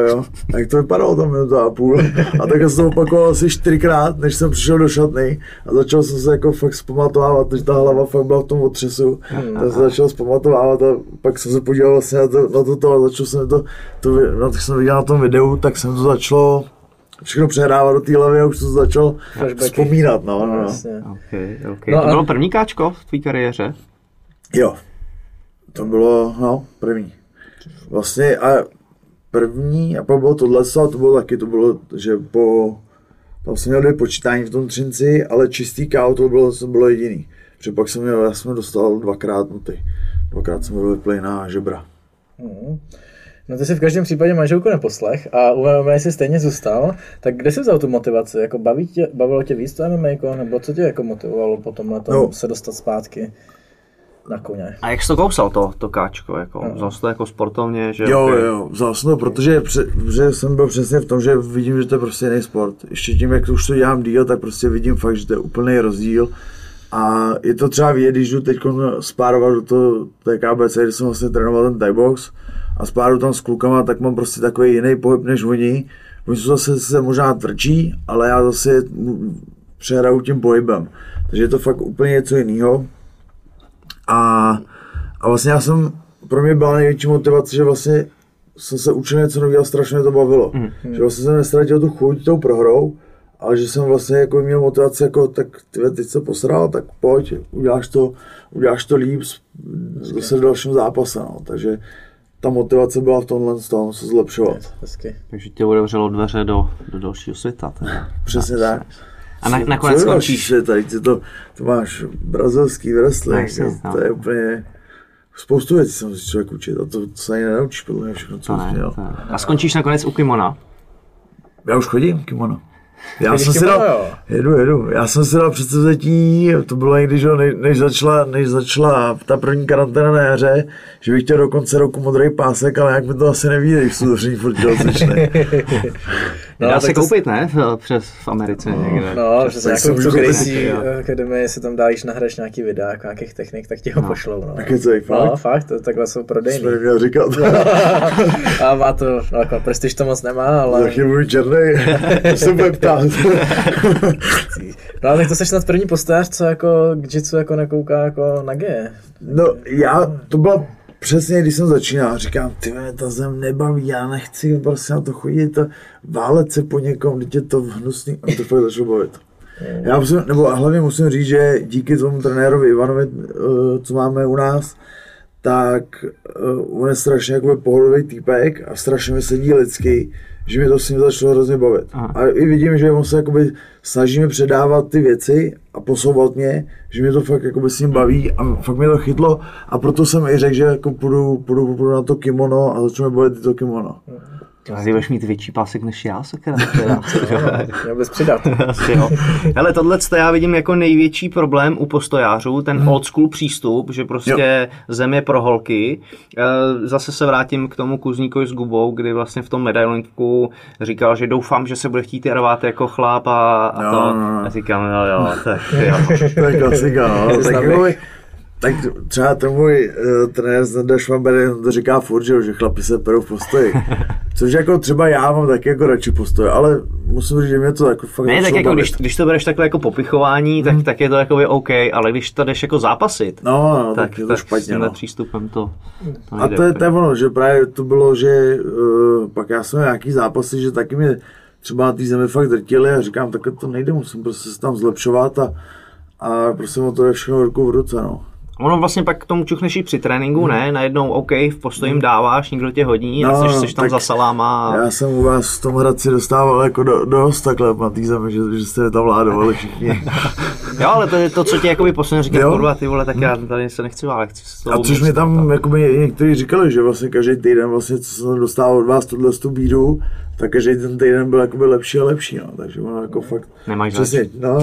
Jo. A jak to vypadalo tam 1,5 minuty? A tak jsem to opakoval asi 4krát, než jsem přišel do šatny a začal jsem se jako fakt zpamatovávat, než ta hlava fakt byla v tom otřesu. Tak jsem začal zpamatovávat a pak jsem se podíval vlastně na to a začal jsem to jsem viděl na tom videu, tak jsem to začalo všechno přehrávat do té hlavy a už jsem to začal vzpomínat. No. Okay. No, to bylo první káčko v tvý kariéře? Jo, to bylo, první. Vlastně a pak bylo tohle, a to bylo, že tam jsem měl 2 počítání v tom Třinci, ale čistý KO to bylo jediný. Protože pak já jsem dostal 2krát nuty. 2krát jsem byl vyplej na žebra. No ty jsi v každém případě manželku neposlech a u MMA jsi stejně zůstal, tak kde jsi vzal tu motivaci? Jako bavilo tě víc to MMA, nebo co tě jako motivovalo potom se dostat zpátky? Na koně. A jak jsi to kousal to káčko? Vzal jsi to jako sportovně? Že jo, vzal jsem to, protože jsem byl přesně v tom, že vidím, že to je prostě jiný sport. Ještě tím, jak už to dělám díl, tak prostě vidím fakt, že to je úplný rozdíl. A je to třeba vidět, když jdu teď spárovat do toho KBC, kde jsem vlastně trénoval ten Thai box a spáru tam s klukama, tak mám prostě takový jiný pohyb než oni. Oni se možná tvrdší, ale já zase přehraju tím pohybem. Takže je to fakt úplně něco jiného. A vlastně pro mě byla největší motivace, že vlastně jsem se učil něco nového a strašně to bavilo. Že vlastně jsem neztratil tu chuť tou prohrou, ale že jsem vlastně jako měl motivaci, jako tak teď se posral, tak pojď, uděláš to líp zase v dalším zápase. No. Takže ta motivace byla v tomhle z toho se zlepšovat. Takže tě otevřelo dveře do dalšího světa. Teda. Přesně tak. A nakonec skončíš. Tady to máš brazilský wrestling, to je úplně spoustu věcí se musí člověk učit a to se ani nenaučíš, podle mě všechno, co jsi měl. A skončíš nakonec u kimona? Já už chodím kimono. Já jsem si dal předsevzetí, to bylo někdy, že než začala ta první karanténa na jaře, že bych chtěl do konce roku modrý pásek, ale jak mi to asi nevíde, že to furt dělat začne. Dá se koupit, ne? V Americe někde. No, přes nějakou crazy akademii se tam dá, když nahraješ nějaký videa, nějakých technik, tak ti ho pošlou. No. Tak je to i fakt? No, fakt, takhle jsou prodejní. To jsi měl říkat. A má to, jako prestiž to moc nemá, ale... Zachy můj černej, to se bude ptát. No, tak to jsi snad první postař, co jako k jitsu jako nekouká jako na G. No, to byla... Přesně, když jsem začínal, říkám, ty mě ta zem nebaví, já nechci prostě na to chodit a válet se po někom, teď je to hnusný, a to fakt začalo bavit. A hlavně musím říct, že díky tomu trenérovi Ivanovi, co máme u nás, tak on je strašně jakoby pohodový týpek a strašně mi sedí lidsky, že mě to s ním začalo hrozně bavit. A i vidím, že on se jakoby snaží mi předávat ty věci a posouvat mě, že mě to fakt jakoby s ním baví a fakt mě to chytlo a proto jsem i řekl, že jako půjdu na to kimono a začnu mě bavit i to kimono. Ty budeš mít větší pásek než já, sakra. Měl bys přidat. Hele, tohle já vidím jako největší problém u postojářů, ten old school přístup, že prostě zem je pro holky. Zase se vrátím k tomu Kuzníkovi s Gubou, kdy vlastně v tom medailinku říkal, že doufám, že se bude chtít rvát jako chlap a to. A říkám, jo, tak jo. Tak klasika, tak třeba ten můj trenér Zenda Švamberg, on to říká furt, že chlapi se perou v postoji. Což jako třeba já mám taky jako radši postoj, ale musím říct, že mě to jako fakt ne, tak jako když to bereš takhle jako popichování, tak je to jakoby OK, ale když to jdeš jako zápasit, no, tak je to špatně. S tímhle přístupem to nejde. A to je ono, že právě to bylo, že pak já jsem nějaký zápasy, že taky mě třeba na té zemi fakt drtili a říkám, takhle to nejde, musím prostě se tam zlepšovat a prostě mu to jde všechno ruku v ruce, no. Ono vlastně pak k tomu čuchneš i při tréninku, ne? Najednou OK, v postojím dáváš, někdo tě hodí, no, jsi tam za saláma. Já jsem u vás v tom Hradci dostával jako dost takhle na té zemi, že jste tam vládovali všichni. Jo, ale to je to, co ti jakoby posledně říkal, kurva, ty vole, tak já tady se nechci válet. A což mi tam jakoby někteří říkali, že vlastně každý týden, vlastně, co jsem dostával od vás tuhle tu bídu, tak každý ten týden byl jakoby lepší a lepší, no. Takže ono jako fakt... Nemáš přesně, no.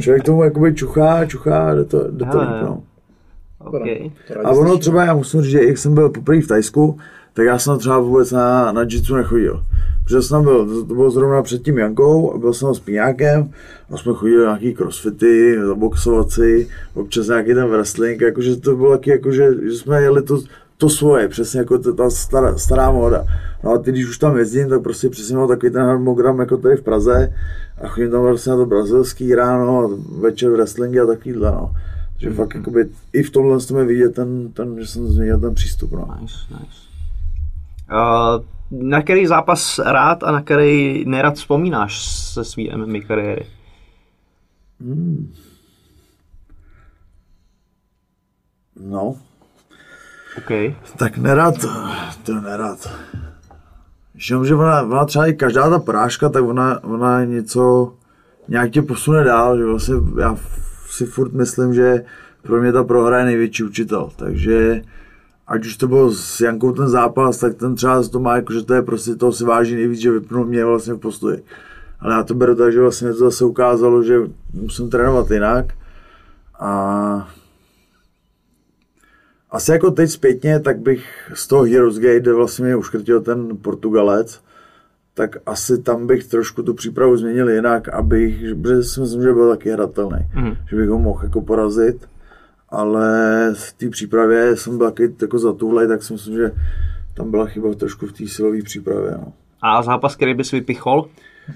Člověk tomu jakoby čuchá, jde to no. Okay. A ono třeba, já musím říct, že jak jsem byl poprvé v Tajsku, tak já jsem třeba vůbec na jitsu nechodil. Protože jsem byl, to bylo zrovna před tím Jankou, a byl jsem s Píňákem, a jsme chodili nějaký crossfity, boxovací, občas nějaký ten wrestling, jakože to bylo taky, jakože že jsme jeli to svoje, přesně jako ta stará móda. No a ty, když už tam jezdím, tak prostě přesně mám takový ten harmonogram jako tady v Praze, a chodím tam prostě na to brazilský ráno, a večer wrestlingy a takovýhle, no. Že fakt jakoby, i v tomhle jsme vidět že jsem změnil ten přístup. No. Nice. Na který zápas rád a na který nerad vzpomínáš ze svý MMA kariéry? No. Okay. Tak nerad. Že ona třeba i každá ta porážka, tak ona něco nějak tě posune dál, že vlastně já si furt myslím, že pro mě ta prohra je největší učitel, takže ať už to bylo s Jankou ten zápas, tak ten třeba to má jako, že to je prostě toho si váží nejvíc, že vypnul mě vlastně v postoji. Ale já to beru tak, že vlastně to zase ukázalo, že musím trénovat jinak a asi jako teď zpětně, tak bych z toho Heroes Gate, kde vlastně mě uškrtil ten Portugalec, tak asi tam bych trošku tu přípravu změnil jinak, protože si myslím, že byl taky hratelný, že bych ho mohl jako porazit, ale v té přípravě jsem byl taky jako zatuhlej, tak si myslím, že tam byla chyba trošku v té silové přípravě. No. A zápas, který bys vypichol,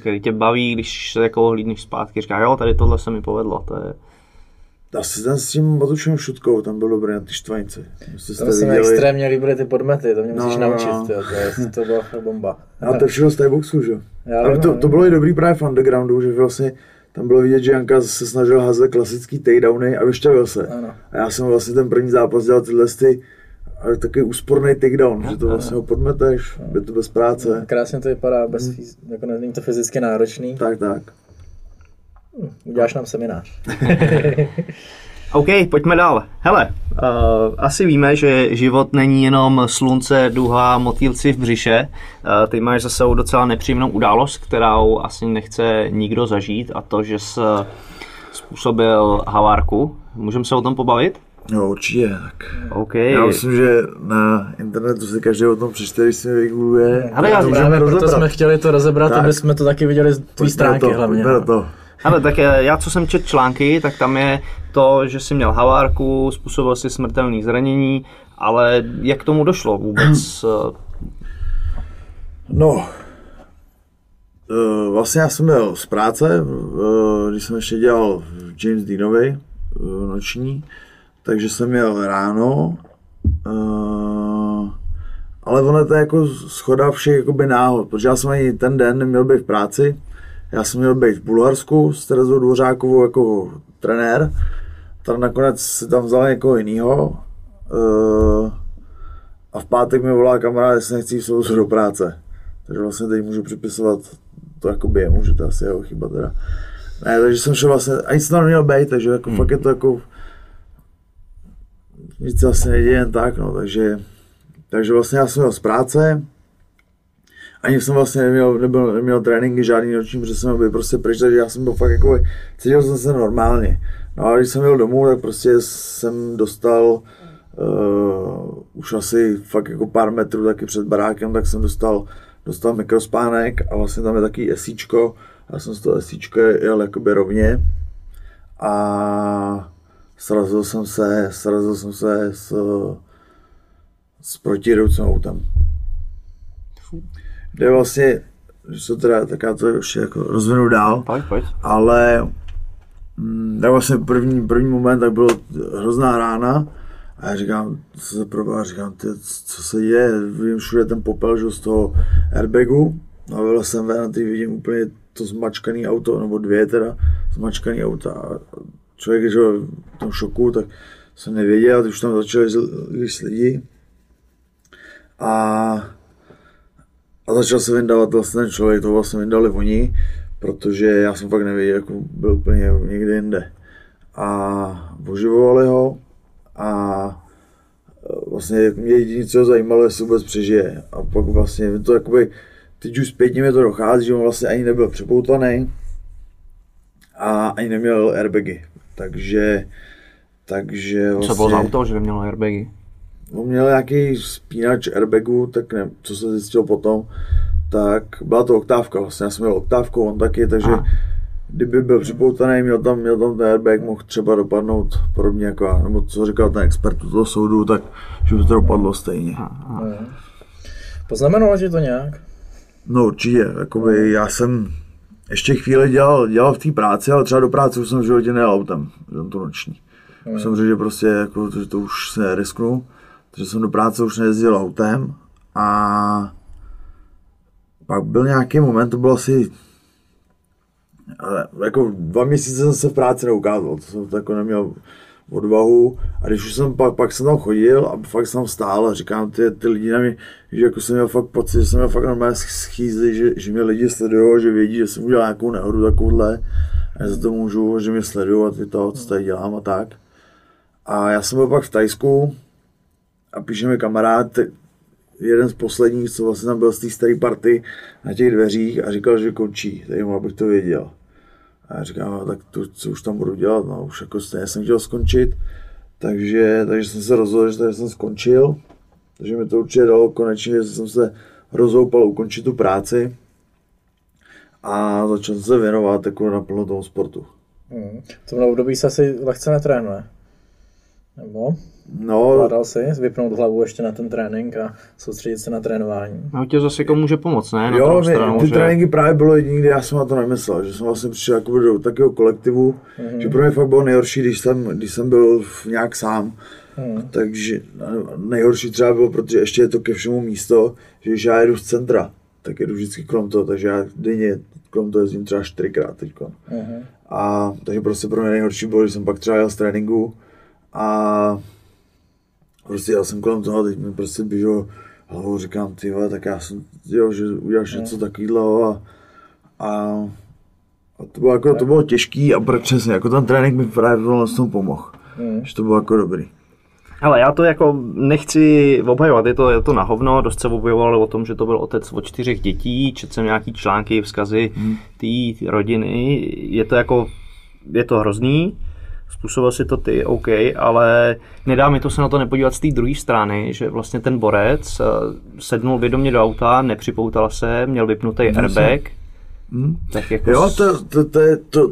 který tě baví, když se jako hlídneš zpátky, říká, jo, tady tohle se mi povedlo, to je... Asi ten s tím Matoušem Šutkou, tam byl dobrý na ty štvanice. Tam se mi extrémně líbily ty podmety, to mě musíš naučit, to byla bomba. A to všechno z tajboxu, že? To bylo i dobrý právě v undergroundu, že vlastně tam bylo vidět, že Janka se snažil házet klasický takedowny a vyšťavil se. Ano. A já jsem vlastně ten první zápas dělal tyhle takový úsporný takedown, že to vlastně ho podmeteš, je to bez práce. Krásně to vypadá, jako není to fyzicky náročný. Tak. Uděláš nám seminář. OK, pojďme dál. Hele, asi víme, že život není jenom slunce, duha, motýlci v břiše. Ty máš za sebou docela nepříjemnou událost, kterou asi nechce nikdo zažít, a to, že jsi způsobil havárku. Můžeme se o tom pobavit? Jo, určitě. Tak. Okay. Já myslím, že na internetu se každý o tom přečte, když si mě vygoogluje. Ale já právě proto jsme chtěli to rozebrat, aby jsme to taky viděli z tvý stránky hlavně. Ale tak já, co jsem četl články, tak tam je to, že jsi měl havárku, způsobil si smrtelné zranění, ale jak k tomu došlo vůbec? No, vlastně já jsem byl z práce, když jsem ještě dělal James Deanovi noční, takže jsem měl ráno, ale ono to je jako shoda všech jakoby náhod, protože já jsem ani ten den neměl být v práci. Já jsem měl být v Bulharsku s Terezou Dvořákovou jako trenér, tam nakonec si tam vzal někoho jinýho a v pátek mi volá kamarád, jestli nechci v souboru do práce. Takže vlastně teď můžu připisovat to jakoby jemu, že to asi jeho chyba teda. Ne, takže jsem šel vlastně, ani jsem tam měl být, takže jako fakt je to jako, nic se asi neděje jen tak, no, takže vlastně já jsem měl z práce. ani jsem vlastně neměl tréninky žádný noční, protože jsem byl prostě pryč, takže já jsem byl fakt jako, cítil jsem se normálně. No a když jsem jel domů, tak prostě jsem dostal už asi fakt jako pár metrů taky před barákem, tak jsem dostal mikrospánek a vlastně tam je taky esíčko. Já jsem z toho esíčka jel jakoby rovně a srazil jsem se s protijedoucím autem. Kde vlastně, tak já to ještě jako rozvinu dál, ale tak vlastně první moment, tak bylo hrozná rána a já říkám, co se děje, vidím všude ten popel, že z toho airbagu, a byl jsem ven a teď vidím úplně to zmačkaný auto, nebo dvě teda zmačkaný auta a člověk, když byl v tom šoku, tak jsem nevěděl, už tam začali jezdit lidi a začal se vyndávat vlastně ten člověk, toho vlastně vyndali oni, protože já jsem fakt nevěděl, jako byl úplně někde jinde. A oživovali ho a vlastně mě jediné, co ho zajímalo, jestli vůbec přežije. A pak vlastně to jakoby, teď už zpětně mi to dochází, že on vlastně ani nebyl přepoutaný a ani neměl airbagy. Takže vlastně... Co bylo za auto, že neměl airbagy? On měl nějaký spínač airbagů, tak ne, co se zjistilo potom, tak byla to oktávka vlastně, já jsem měl oktávku, on taky, takže kdyby byl připoutaný, měl tam ten airbag, mohl třeba dopadnout podobně jako, nebo co říkal ten expert toho soudu, tak že by to dopadlo stejně. Poznamenalo ti to nějak? No určitě, jakoby já jsem ještě chvíli dělal v té práci, ale třeba do práce už jsem v životě nejel autem, jsem tu noční. Jsem řekl, že prostě jako, že to už se nerisknu. Takže jsem do práce už nejezdil autem a pak byl nějaký moment, to bylo asi jako 2 měsíce jsem se v práci neukázal, to jsem jako neměl odvahu a když už jsem pak jsem tam chodil a fakt jsem tam stál a říkám ty lidi na mě, že jako jsem měl fakt pocit, že jsem měl fakt normálně schýzli, že mě lidi sledují, že vědí, že jsem udělal nějakou nehodu takovouhle a za to můžu, že mě sledují a ty to, co tady dělám a tak. A já jsem byl pak v Tajsku a píše mi kamarád, jeden z posledních, co vlastně tam byl z té staré party na těch dveřích a říkal, že končí, tak jim, abych to věděl. A já říkám, no, tak to, co už tam budu dělat, no už jako stejně jsem chtěl skončit, takže jsem se rozhodl, že tady jsem skončil, takže mi to určitě dalo konečně, že jsem se rozhoupal ukončit tu práci a začal jsem se věnovat jako naplno tomu sportu. V tomhle období se asi lehce netrénuje, nebo? No, vládal jsi vypnout hlavu ještě na ten trénink a soustředit se na trénování. No tě zase jako může pomoct, ne? Na jo, ty tréninky právě bylo jediný, kdy já jsem na to nemyslel, že jsem vlastně přišel jako do takého kolektivu, že pro mě fakt bylo nejhorší, když jsem byl nějak sám. Takže nejhorší třeba bylo, protože ještě je to ke všemu místo, že když já jedu z centra, tak jedu vždycky kolem toho, takže já denně kolem toho jezdím třeba 4krát teďko. A takže prostě pro mě nejhorší bylo, že jsem pak třeba jel z tréninku a prostě já jsem kolem toho, teď mi prostě běžel hlavou, říkám, tyhle, tak já jsem, jo, že uděláš něco takového a to bylo jako, to bylo těžký a přesně, jako ten trénink mi právě v tom pomohl, že to bylo jako dobrý. Ale já to jako nechci obhajovat, je to na hovno, dost se objevovalo o tom, že to byl otec od 4 dětí, četl jsem nějaký články, vzkazy té rodiny, je to hrozný. Způsobil si to ty, OK, ale nedá mi to se na to nepodívat z té druhé strany, že vlastně ten borec sednul vědomě do auta, nepřipoutal se, měl vypnutý airbag. Tak jako jo,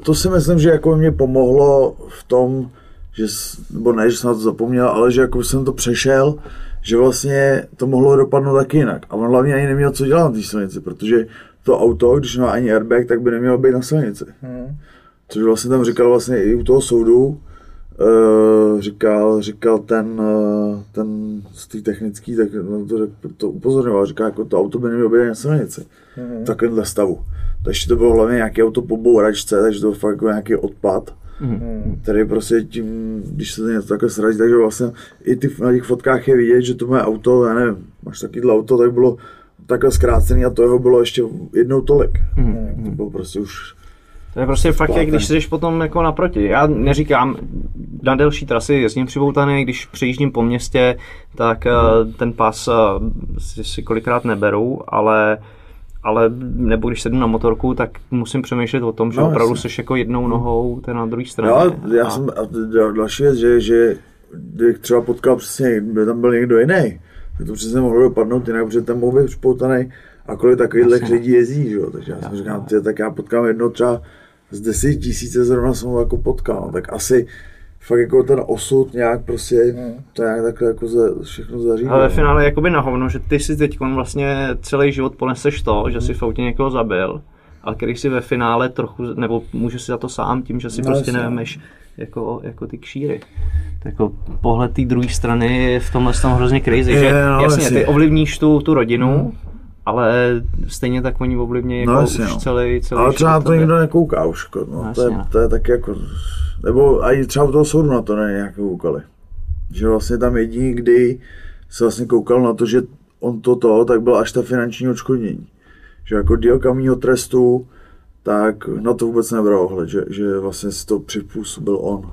to si myslím, že jako mě pomohlo v tom, že, nebo ne, že jsem na to zapomněl, ale že jako jsem to přešel, že vlastně to mohlo dopadnout tak jinak. A on hlavně ani neměl co dělat na té silnici, protože to auto, když nemá ani airbag, tak by nemělo být na silnici. Což vlastně tam říkal vlastně i u toho soudu, říkal ten z té technické, tak to upozorňoval, říkal, jako to auto by nemělo být na silnici v takovémhle stavu. Takže to bylo hlavně nějaké auto po bouračce, takže to byl fakt jako nějaký odpad, který prostě tím, když se něco takhle srazí, takže vlastně i na těch fotkách je vidět, že to moje auto, já nevím, máš takovýhle auto, tak bylo takhle zkrácený a to jeho bylo ještě jednou tolik. To bylo prostě už... To je prostě fakt, jak když jdeš potom jako naproti. Já neříkám, na delší trasy jezdím připoutaný, když přejíždím po městě, tak ten pas si kolikrát neberou, ale ale nebo když sednu na motorku, tak musím přemýšlet o tom, že opravdu jsi jako jednou nohou na druhé straně. No, já jsem, a další věc, že kdybych třeba potkal přesně, tam byl někdo jiný, tak to přesně mohlo dopadnout jinak, protože tam mohl být připoutanej a kolik takových lidí jezdí, že jo, takže já jsem říkám, tak já potkám jedno třeba z 10 000 zrovna jsem ho jako potkal, tak asi fakt jako ten osud nějak prostě to nějak takhle jako všechno zařídil. Ale ve finále jakoby na hovno, že ty si teď vlastně celý život poneseš to, že si v autě někoho zabil, ale když si ve finále trochu, nebo můžeš si za to sám tím, že si prostě nevemeš jako ty kšíry. Jako pohled té druhé strany je v tomhle tom hrozně crazy, že jasně, ty ovlivníš tu rodinu, ale stejně tak oni ovlivnějí jako už celý ale třeba to nikdo nekouká už, no, to je taky jako, nebo ani třeba u toho soudu na to nějak koukali. Že vlastně tam jediný, kdy se vlastně koukal na to, že on tak byla až ta finanční odškodnění. Že jako dílka mýho trestu, tak na to vůbec nebral ohled, že vlastně si to připůsobil on.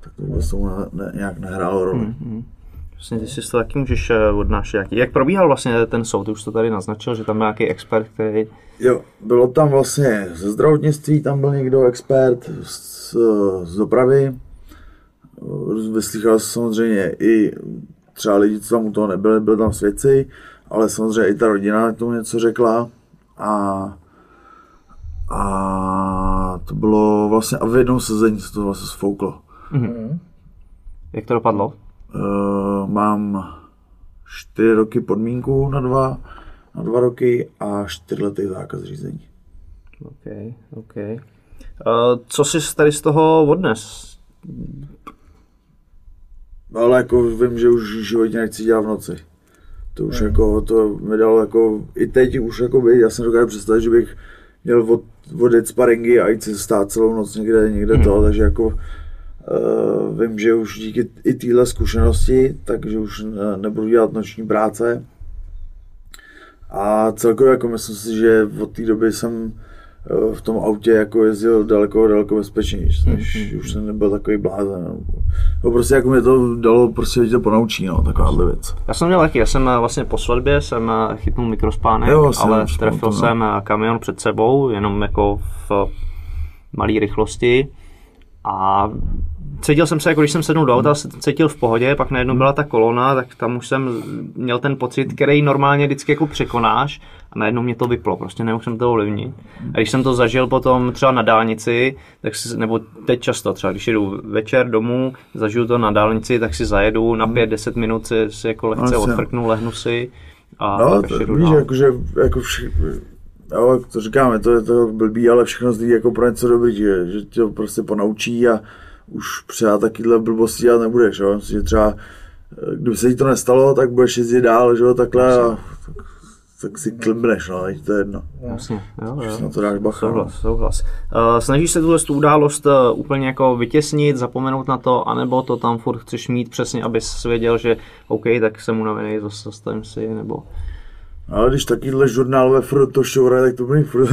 Tak to vůbec tomu nějak nehrálo roli. Vlastně ty si to taky můžeš odnášet. Jak probíhal vlastně ten soud? Ty už to tady naznačil, že tam byl nějaký expert, který... Jo, bylo tam vlastně ze zdravotnictví, tam byl někdo expert z dopravy. Vyslýchal se samozřejmě i třeba lidi, co tam u toho nebyli, byli tam svědci, ale samozřejmě i ta rodina tomu něco řekla. A to bylo vlastně, a v jednom sezení se to vlastně sfouklo. Mm-hmm. Jak to dopadlo? Mám 4 roky podmínku na dva roky a 4 lety zákaz řízení. OK. Co jsi tady z toho odnes? Ale jako vím, že už v životě nechci dělat v noci. To už jako, to mi dalo jako, i teď už jako by, já jsem dokážu představit, že bych měl odjet sparingy a jít se stát celou noc někde to, takže jako vím, že už díky i téhle zkušenosti, takže už nebudu dělat noční práce. A celkově jako myslím si, že od té doby jsem v tom autě jako jezdil daleko bezpečněji, než už jsem nebyl takový blázen. No prostě jako mě to dalo, prostě to ponaučí, no, takováhle věc. Já jsem měl taky, já jsem vlastně po svatbě jsem chytnul mikrospánek, ale trefil jsem kamion před sebou, jenom jako v malé rychlosti. A cítil jsem se, jako když jsem sednul do auta, cítil v pohodě, pak najednou byla ta kolona, tak tam už jsem měl ten pocit, který normálně vždycky jako překonáš a najednou mě to vyplo, prostě nemohl jsem to ovlivnit. A když jsem to zažil potom třeba na dálnici, tak si, nebo teď často třeba, když jdu večer domů, zažiju to na dálnici, tak si zajedu, na 5-10 minut si jako lehce odfrknu, lehnu si a jdu dál. Jo, jak to říkáme, to je to blbý, ale všechno zlý jako pro něco dobrý, že tě prostě ponaučí a už třeba takovýhle blbosti dělat nebudeš, jo. Myslím, že třeba, kdyby se ti to nestalo, tak budeš jezdit dál, že jo, takhle a tak si klimbneš, no, to je jedno. Jasně, jo. Na to dáš bacha. Souhlas. Snažíš se tuhle událost úplně jako vytěsnit, zapomenout na to, anebo to tam furt chceš mít přesně, abys věděl, že OK, tak jsem unavený, zastavím si, nebo... Ale když takýhle žurnálové furt to šouraj, tak to bude furt,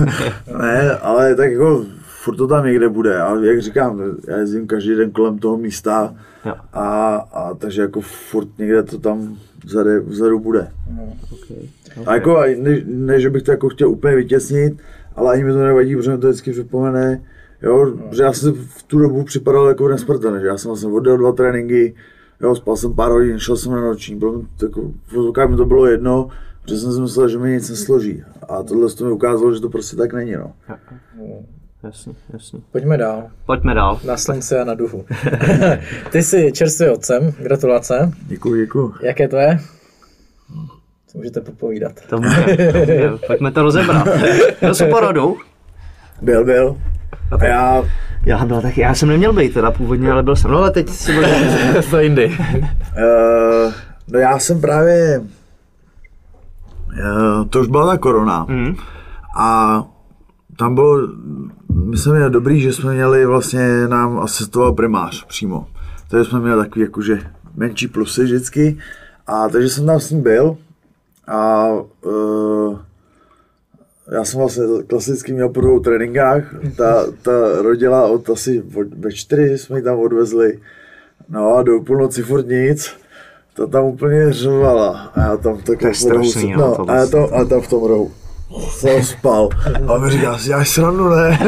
ne, ale tak jako furt to tam někde bude, ale jak říkám, já jezdím každý den kolem toho místa a takže jako furt někde to tam vzadu bude. Okay. A jako ne, že bych to jako chtěl úplně vytěsnit, ale ani mi to nevadí, protože mi to vždycky připomene, jo, protože já jsem v tu dobu připadal jako nesmrtelný, že já jsem vlastně oddal 2 tréninky, jo, spal jsem pár hodin, šel jsem na noční, jako, mi to bylo jedno, protože jsem si myslel, že mi nic nesloží. A tohle mi ukázalo, že to prostě tak není, no. Jasně. Pojďme dál. Na slunce a na duchu. Ty jsi čerstvý otcem, gratulace. Děkuji. Jaké to je? Co můžete popovídat? To může. Pojďme to rozebrat. Byl jsi porodu? Byl. A já byl taky, já jsem neměl být teda původně, ale byl jsem. No ale teď si byl to jindy. No já jsem právě... To už byla ta korona a tam bylo, myslím, je dobrý, že jsme měli vlastně, nám asistoval primář přímo, takže jsme měli takový jakože menší plusy vždycky a takže jsem tam s ním byl a já jsem vlastně klasicky měl po 2 tréninkách, ta rodila od asi ve 4 jsme ji tam odvezli, no a do půlnoci furt nic. Ta tam úplně řvala a já tam takhle v tom rohu. zaspal. A mi říká, já srandu, ne?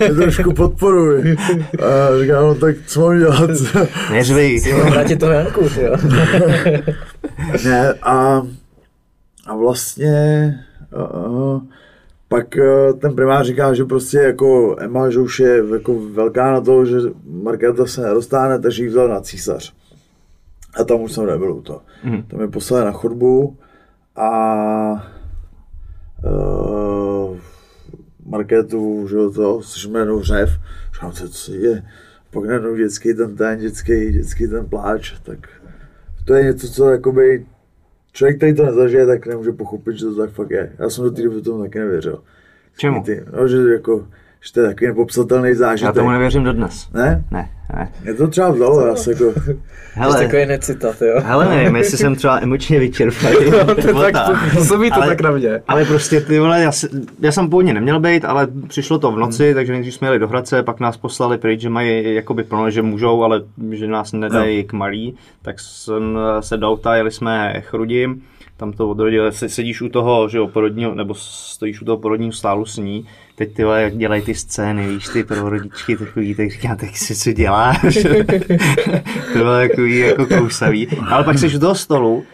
Mě trošku podporuji. A říká, no tak co mám dělat? Neřvej. Vrátit to Janku, jo. Ne, a vlastně pak ten primář říká, že prostě jako Emma, že už je jako velká na to, že Markéta se nedostane, takže ji vzal na císař. A tam už jsem nebyl u toho. Mm. Tam je poslali na chodbu a Markétu, že to, slyšíme jednou řev, říkám, co se děje, pak jednou dětský ten pláč, tak to je něco, co jakoby člověk, který to nezažije, tak nemůže pochopit, že to tak fakt je. Já jsem do té doby tomu taky nevěřil. Čemu? No, že jako, že to je taky nepopsatelný zážitek. Já tomu nevěřím dodnes. Ne? Ne. Mě to třeba vzalo, já se jako... Hele, takový necitat, jo. Hele, nevím, jestli jsem třeba emočně vyčerpaný. Působí to tak na mě. Ale prostě ty vole, já jsem původně neměl být, ale přišlo to v noci, takže nejdřív jsme jeli do Hradce, pak nás poslali pryč, že mají jakoby plno, že můžou, ale že nás nedají k malý. Tak jsem se do auta, jeli jsme Chrudím, tam to odrodil, sedíš u toho, že jo, porodního, nebo stojíš u toho porodního stálu s ní. Teď ty vole, jak dělají ty scény, víš, ty prvorodičky takový, tak říkám, tak si co děláš? To bylo takový jako kousavý. Ale pak seš u toho stolu,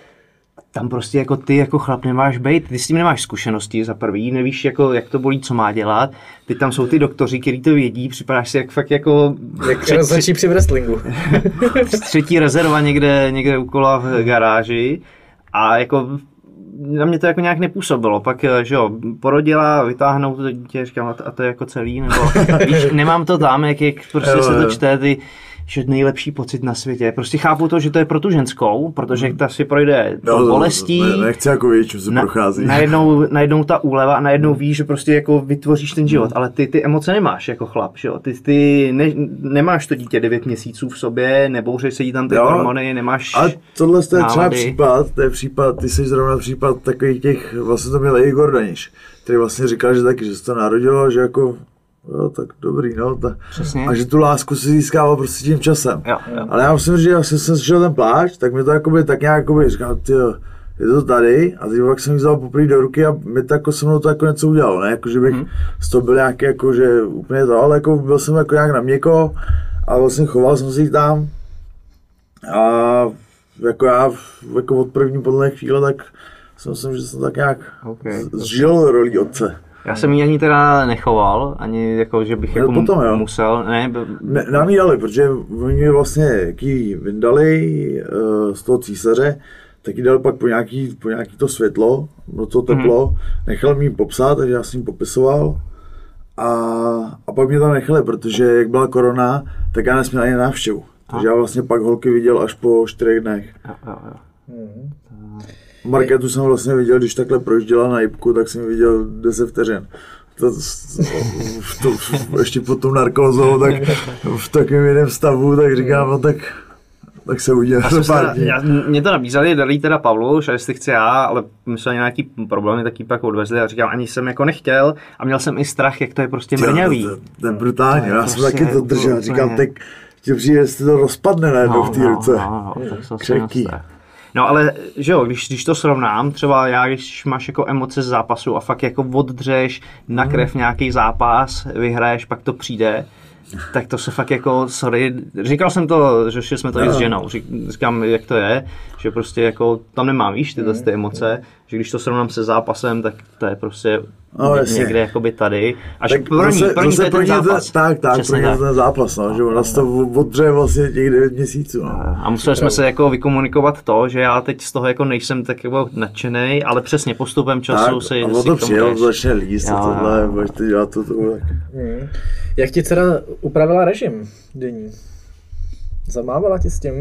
tam prostě jako ty jako chlap nemáš bejt, ty s tím nemáš zkušenosti za prvý, nevíš jako jak to bolí, co má dělat. Teď tam jsou ty doktoři, kteří to vědí, připadáš si jak fakt jako... Rozhodčí při wrestlingu. Třetí rezerva někde u kola v garáži a jako... Na mě to jako nějak nepůsobilo, pak že jo, porodila, vytáhnou to dítě, říkám, a to je jako celý, nebo víš, nemám to tam, jak prostě se to čte, ty, že nejlepší pocit na světě, prostě chápu to, že to je pro tu ženskou, protože ta si projde to bolestí, nechci jako vědět, čím se prochází. Najednou ta úleva a najednou víš, že prostě jako vytvoříš ten život, ale ty emoce nemáš jako chlap, že jo, ty nemáš to dítě 9 měsíců v sobě, nebouřeš se jí tam ty hormony, nemáš. A tohle je třeba případ, ty jsi zrovna případ takových těch, vlastně to měl i Igor Daniš, který vlastně říkal, že taky, že se to narodilo, že jako jo, tak dobrý, no. A že tu lásku si získává prostě tím časem. Jo. Ale já musím říct, jak jsem slyšel ten pláč, tak mi to jakoby, tak nějak jakoby, říkám, tyjo, je to tady, a teď pak jsem ji vzal poprvé do ruky a mi to jako se mnou to jako něco udělalo, ne, jako že bych z toho byl nějaký, jako že úplně to, ale jako byl jsem jako nějak na měko a vlastně choval jsem si tam a jako já jako od první podle chvíle, tak si myslím, že jsem tak nějak zžil roli otce. Já jsem ji ani teda nechoval, ani jako, že bych jako potom, musel, ne? Nám ji dali, protože oni vlastně, jak ji vyndali z toho císaře, tak ji dali pak po nějaký to světlo, no to teplo, nechal mi ji popsat, takže já jsem ji popisoval. A pak mě tam nechali, protože jak byla korona, tak já nesměl ani návštěvu. Takže já vlastně pak holky viděl až po 4 dnech. Markétu jsem vlastně viděl, když takhle projížděla na jibku, tak jsem viděl 10 vteřin. To ještě pod tou narkózou, tak v takovém jiném stavu, tak říkám, no tak se udělá. Mě to nabízali, dali teda Pavlu, že jestli chci já, ale mysleli nějaký problémy, tak ji pak odvezli a říkám, ani jsem jako nechtěl a měl jsem i strach, jak to je prostě mrňavý. To je brutální, já jsem taky to držel, říkám, tak ti přijde, jestli to rozpadne najednou v té ruce. Křeky. No ale, že jo, když to srovnám, třeba já, když máš jako emoce z zápasu a fakt jako oddřeš na krev nějaký zápas, vyhraješ, pak to přijde, tak to se fakt jako, sorry, říkal jsem to, že jsme to i s ženou, říkám, jak to je, že prostě jako tam nemám, víš, ty emoce, že když to srovnám se zápasem, tak to je prostě někde jakoby tady, až pro ní to je ten zápas. Tak, pro ní je ten zápas, no, že ona se to odře vlastně těch 9 měsíců. No. A museli jsme se jako vykomunikovat to, že já teď z toho jako nejsem tak jako nadšenej, ale přesně postupem času tak, si... Tak, a to přijel, začne líst a tohle, budeš to dělat to tak. Jak ti dcera upravila režim denní? Zamávala ti s tím?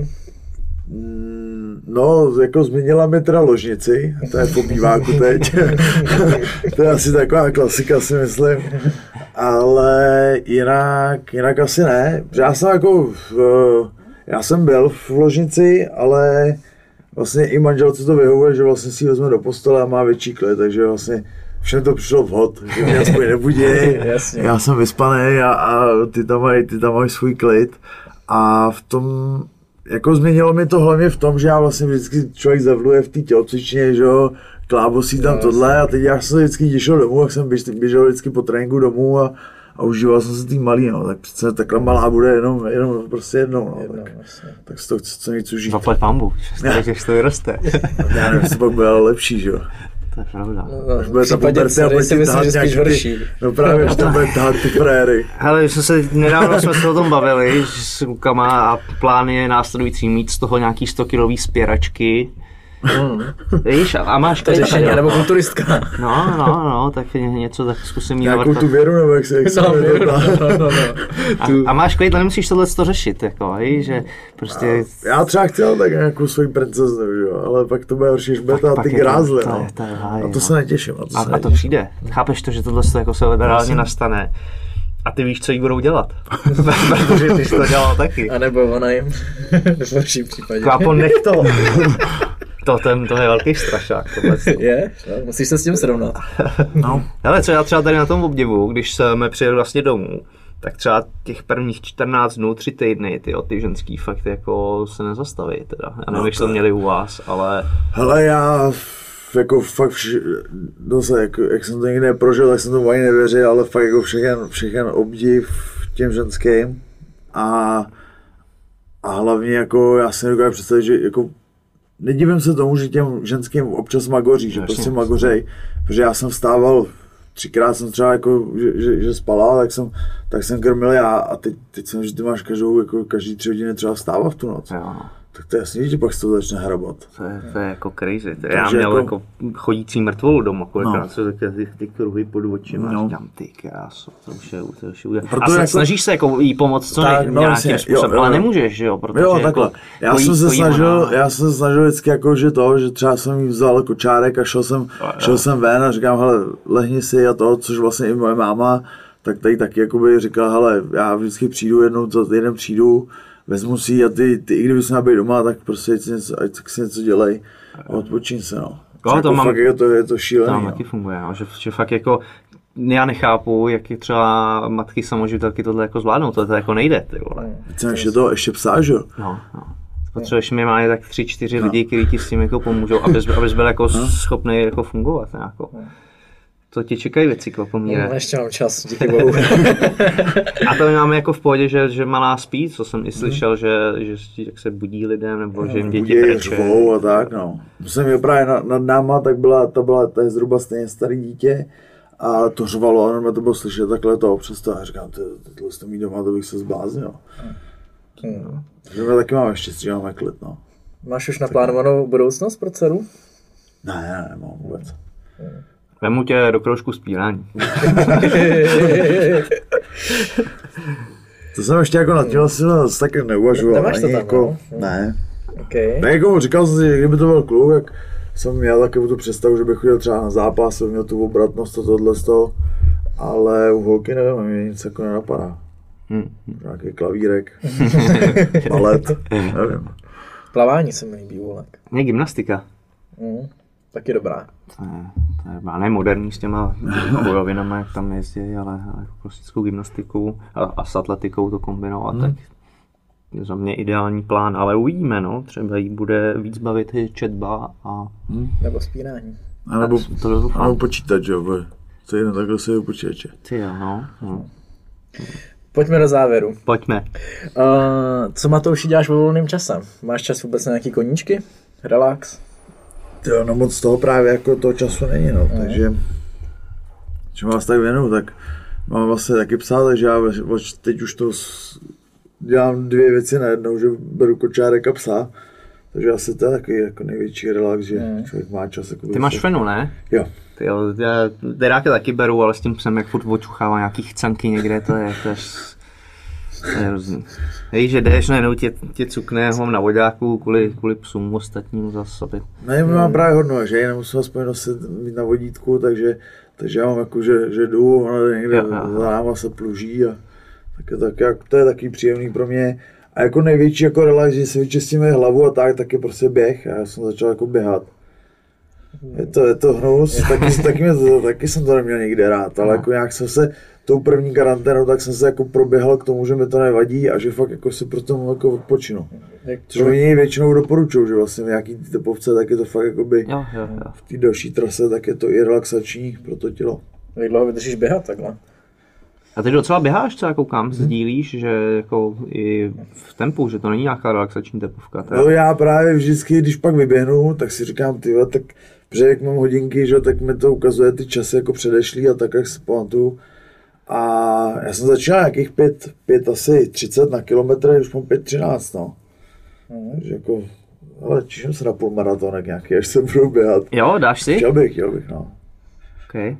No, jako změnila mi teda ložnici, to je po býváku teď, to je asi taková klasika, si myslím, ale jinak asi ne, já jsem byl v ložnici, ale vlastně i manželce to vyhovuje, že vlastně si ji vezme do postele a má větší klid, takže vlastně všem to přišlo vhod, že mě aspoň nebudí, já jsem vyspaný a ty tam mají svůj klid a v tom jako změnilo mi to hlavně v tom, že já vlastně vždycky člověk zavluje v té tělocvičně, že jo, klábosí tam tohle a teď já jsem se vždycky těšil domů, jak jsem běžel vždycky po tréninku domů a užíval jsem si tý malý, no, tak přece takhle malá bude jenom prostě jednou, no, tak z toho co nejcu žít. Zaplať pambu, že to vyroste. Já nevím, jestli pak bude lepší, že jo. To je pravda. Až bude ta puberta a bude si myslím, že spíš horší. No právě, že tam bude tahat ty frajery. Hele, nedávno jsme se o tom bavili s rukama a plán je následující mít z toho nějaký 100-kilový spěračky. Víš, a máš to řešení, nebo kulturistka. No, tak něco, tak zkusím mít. Nějakou tu věru, nebo jak se věru. A máš klid, nemusíš tohleto řešit, jako, víš, že prostě... Já třeba chtěl tak nějakou svoji princeznu, ale pak to bude horší, než bude ty grázly, no. A to se netěším. A to přijde. Chápeš to, že tohle se reálně nastane. A ty víš, co jí budou dělat. Protože ty jsi to dělal taky. A nebo ona jim, v horším případě. Klápo, nech to. To je velký strašák. Je? Musíš se s tím srovnat. No. Hele, co já třeba tady na tom obdivu, když jsme přijeli vlastně domů, tak třeba těch prvních 14 dnů, 3 týdny, ty ženský fakt jako se nezastaví teda. Já nevím, jak to měli u vás, ale... Hele, já... Jako fakt, jak jsem to nikdy neprožil, tak jsem tomu ani nevěřil, ale fakt jako všechen obdiv těm ženským. A hlavně jako, já si nedokážu představit, že jako nedivím se tomu, že těm ženským občas magoří, že prostě magořej, protože já jsem vstával, 3krát jsem třeba jako, že spala, tak jsem krmil já a teď jsem, že ty máš každý 3 hodiny třeba vstávat v tu noc. Jo. Tak to je jasný, že pak se to začne hrabat. To je jako crazy. Já měl jako chodící mrtvolu doma, kolikrát jsou takové ty kruhy pod očima. No. Říkám, ty kráso, to už je úžasné. A jako, snažíš se jako jí pomoct co nějakým způsobem, ale nemůžeš, že jo? Protože jo, takhle. Jako, já jsem se snažil vždycky jako, že třeba jsem jí vzal jako kočárek a šel jsem ven a říkám, hele, lehni si a to, což vlastně i moje máma, tak tady taky jakoby říkala, hele, já vždycky přijdu jednou, za týden přijdu, vezmu si ji a ty i kdyby jsi měl být doma, tak prostě ať si něco dělej a odpočíň se, no. Jo, to jako mám, fakt je to šílený. To taky funguje, no. Že fakt jako, já nechápu, jak je třeba matky samoživitelky tohle jako zvládnou, to jako nejde, ty vole. Více než ještě psá, že jo? No. Potřebuješ minimálně tak 3-4 lidí, kteří ti s tím jako pomůžou, abys byl jako schopný jako fungovat nějakou. To tě čekají věci, Klapomíre. No, ještě mám čas, díky bohu. A to máme jako v pohodě, že malá spí, co jsem i slyšel, že jak se budí lidem, nebo že jim děti prče. Budí, a tak, no. Jsem měl právě nad náma, tak to je zhruba stejně starý dítě a to řvalo, a to bylo slyšet takhle toho přesto. A říkám, tohle jste mít doma, to bych se zbláznil. Takže taky máme štěstí, že máme klid, no. Máš už naplánovanou budoucnost pro dceru? Ne, nemám vůbec. Vemu tě do kroužku spírání. To jsem ještě jako nad tím asi taky neuvažoval. Nemáš to tam, jako, no? Ne. Okay. Ne, jako říkal jsem si, že kdyby to byl kluk, jak jsem měl takovou tu představu, že bych chodil třeba na zápas, měl tu obratnost a tohle z toho, ale u holky nevím, mě nic jako nenapadá. Nějaký klavírek, balet, nevím. Plavání se mi líbí, volek. Ne, gymnastika. Taky dobrá. To je nemoderní s těma bojovinama, jak tam jezdí, ale klasickou gymnastikou a s atletikou to kombinovat, tak je za mě ideální plán, ale uvidíme, no, třeba jí bude víc bavit četba a... Nebo spírání. A nebo počítač, jo, co je takhle se počítače. Ty jo, no. Pojďme do závěru. Pojďme. Co Matouši děláš ve volným časem? Máš čas vůbec na nějaký koníčky? Relax? Jo, no moc toho právě jako toho času není, no, takže čím vás tak věnu, tak mám vlastně taky psát, takže já teď už to dělám 2 věci najednou, že beru kočárek a psa, takže asi to je takový jako největší relax, že člověk má čas. Jako ty máš fenu, ne? Jo. Já deráky taky beru, ale s tím psem jak furt očuchávám nějaký chcanky někde, to je hrozný. Víš, že jdeš, najednou tě cukne hom na vodáku kvůli psům ostatním zasady. Ne, mám právě hodno, že já nemusím aspoň nosit mít na vodítku, takže já mám jako, že jdu, ono někde za náma se pluží a tak, to je takový příjemný pro mě. A jako největší jako relax, že si vyčistíme hlavu a tak je prostě běh. Já jsem začal jako běhat. Je to hnus, taky jsem to neměl nikde rád, ale jako nějak jsem se tou první karanténou, tak jsem se jako proběhl k tomu, že mi to nevadí a že fakt jako si pro to jako odpočinu. Což mi většinou doporučují, že vlastně v nějaký tepovce tak je to fakt jakoby v té další trase, tak je to i relaxační pro to tělo. Jak dlouho vydržíš běhat takhle? A ty docela běháš, co já koukám, sdílíš, že jako i v tempu, že to není nějaká relaxační tepovka. No já právě vždycky, když pak vyběhnu, tak si říkám, tyhle, tak protože jak mám hodinky, že, tak mi to ukazuje ty časy jako předešlý a tak, jak si pamatuju. A já jsem začínal nějakých 5:30 na kilometr, už mám 5:13, no. Takže jako, ale těším se na půlmaratonek nějaký, až se budu běhat. Jo, dáš si? Chtěl bych, no. Okay.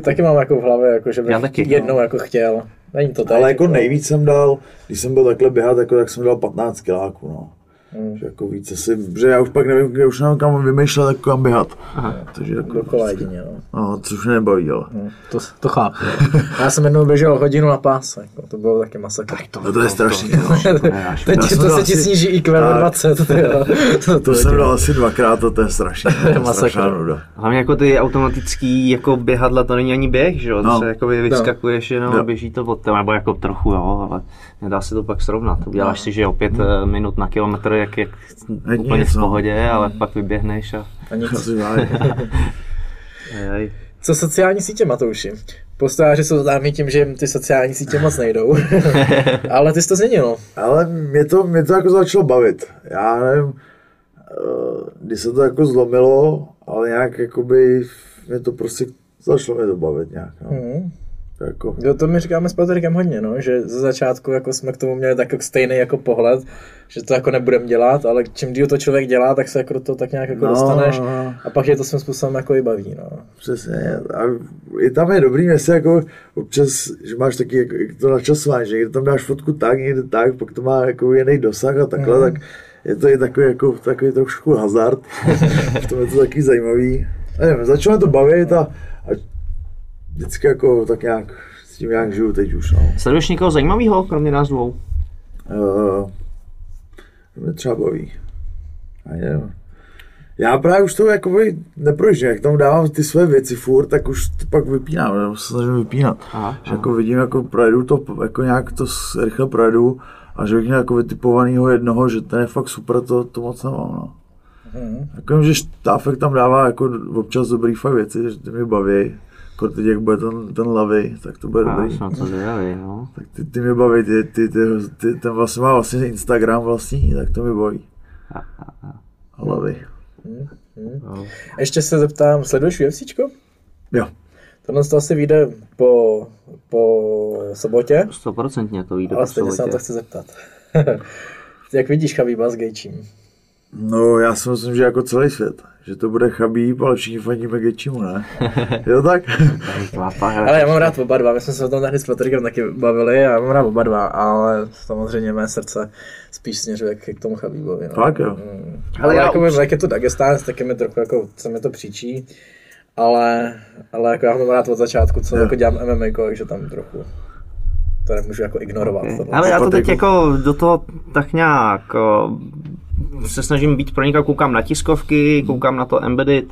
Taky mám jako v hlavě, jako, že bych jednou jako chtěl. Není to tak. Ale jako nejvíc jsem dal, když jsem byl takhle běhat, jako, tak jsem dal 15 kiláků, no. Že jako víc asi, protože já už pak nevím, kde už nevím, kam vymýšlet, tak kam běhat. Takže jako dokola jedině, no. No, což mě nebaví, ale. To chápu. Já jsem jednou běžel hodinu na páse, jako, to bylo taky masakr. Tak to je strašný. Teď to se ti sníží IQ o 20. To jsem dal asi dvakrát, to je strašný. To je masakr. Hlavně jako ty automatický jako běhadla, to není ani běh, že jo? To se vyskakuješ jenom a běží to od tebe, nebo jako trochu, jo, ale nedá se to pak srovnat. Uděláš si, že jo, 5 minut na kilometr, jak úplně v pohodě, ale pak vyběhneš a nic. Co sociální sítě, Matouši? Postojáři jsou známí tím, že ty sociální sítě moc nejdou, ale ty jsi to změnil. Ale mě to jako začalo bavit. Já nevím, když se to jako zlomilo, ale nějak jakoby mě to začalo bavit nějak. No. Jako. Jo, to my říkáme s Patrikem hodně, no, že ze začátku jako jsme k tomu měli tak stejný jako pohled, že to jako nebudeme dělat, ale čím díl to člověk dělá, tak se jako to tak nějak jako dostaneš a pak je to svým způsobem jako i baví, no. Přesně, a i tam je dobrý, že jako občas, že máš taky jako to načasování, že někde tam dáš fotku tak, někde tak, pak to má jako jiný dosah a takhle, tak je to i takový trošku hazard, to je to taky zajímavý. Nevím, začalo to bavit a vždycky jako tak nějak s tím nějak žiju teď už, no. Sleduješ někoho zajímavého, kromě nás dvou? Mě třeba baví. Já právě už to jakoby neprojíždím, jak tam dávám ty své věci furt, tak už to pak vypínám, nebo se snažím vypínat. Že jako vidím, jako projedu to, jako nějak to rychle projedu a že bych jako vytipovanýho jednoho, že ten je fakt super, to moc nemám, no. Jako že Štáfek tam dává jako občas dobrý fakt věci, že ty mě baví. Jako teď, jak bude ten lavej, tak to bude dobrý. To dělali, no. Tak ty mě baví, ten vlastně má vlastně Instagram vlastní, tak to mi baví. A lavej. No. Ještě se zeptám, sleduješ UFCčko? Jo. Tohle to asi vyjde po sobotě? 100% to vyjde po sobotě. Ale stejně se na to chci zeptat. Jak vidíš Khabiba s Gaethjem? No, já si myslím, že jako celý svět. Že to bude Khabib, ale všichni fandíme Gaethjemu, ne? Jo tak? Ale já mám rád oba dva, my jsme se o tom tady s Patrikem taky bavili a já mám rád oba dva, ale samozřejmě mé srdce spíš směřuje k tomu Khabibovi. No. Tak jo. Ale jako jak je to Dagestánec, taky mi trochu jako, co mi to příčí, ale jako já mám rád od začátku, co jako dělám MMA, takže tam trochu. To nemůžu jako ignorovat. Okay. Ale já to teď jako do toho tak nějak se snažím být pro někoho, koukám na tiskovky, koukám na to embedded,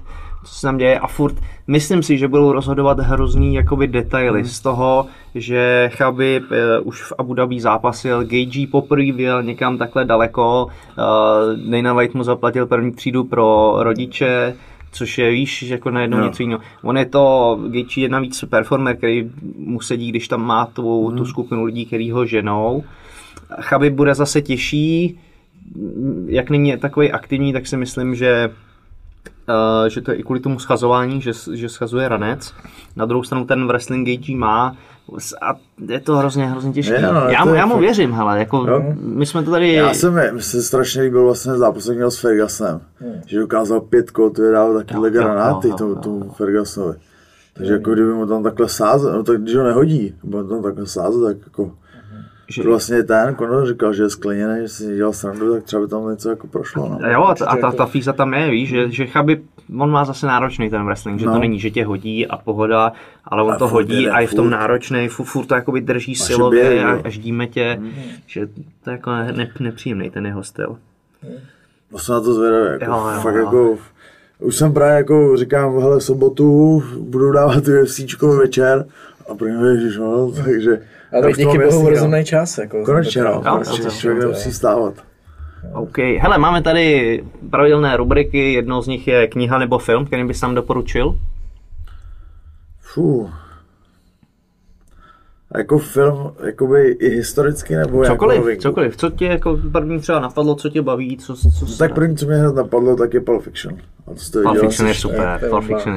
co se tam děje a furt myslím si, že budou rozhodovat hrozný jakoby detaily z toho, že Khabib už v Abu Dhabi zápasil, Gaethje poprvé vyjel někam takhle daleko, Dana White mu zaplatil první třídu pro rodiče, což je, víš, jako najednou něco jiného. On je to Gaethje je navíc performer, který mu sedí, když tam má tu skupinu lidí, který ho ženou. Khabib bude zase těžší, jak není takový aktivní, tak si myslím, že to je i kvůli tomu schazování, že schazuje ranec. Na druhou stranu ten wrestling Gaethje má a je to hrozně těžké. Já mu věřím, hele, jako my jsme to tady... Já se strašně líbil vlastně zápasek měl s Fergusonem, že dokázal 5 to je dával taky granáty tomu Fergusonovi. Takže jako kdyby mu tam takhle sázel, no tak když ho nehodí, nebo tam takhle sázel, tak jako... Že... Vlastně ten Conor říkal, že je skleněný, že si dělal srandu, tak třeba by tam něco jako prošlo. No. Jo, a ta fíza tam je, víš, že Khabib, on má zase náročný ten wrestling, že to není, že tě hodí a pohoda, ale on to hodí jde, a je v tom náročnej, furt to jakoby drží silově a ždíme tě, že to je jako nepříjemný ten jeho styl. No jsem na to zvědavý, jako, fakt jako... už jsem právě jako říkám, hele, v sobotu budu dávat UFCčko večer a první, ježišo, takže... Ale díky bohu rozumnej čas, jako... Konečně, no, člověk nemusí stávat. OK, hele, máme tady pravidelné rubriky, jednou z nich je kniha nebo film, kterým bys nám doporučil? Fuh. A jako film, jakoby i historicky, nebo cokoliv, co tě jako první třeba napadlo, co tě baví, co tak první, co mě hned napadlo, tak je Pulp Fiction. Pulp Fiction je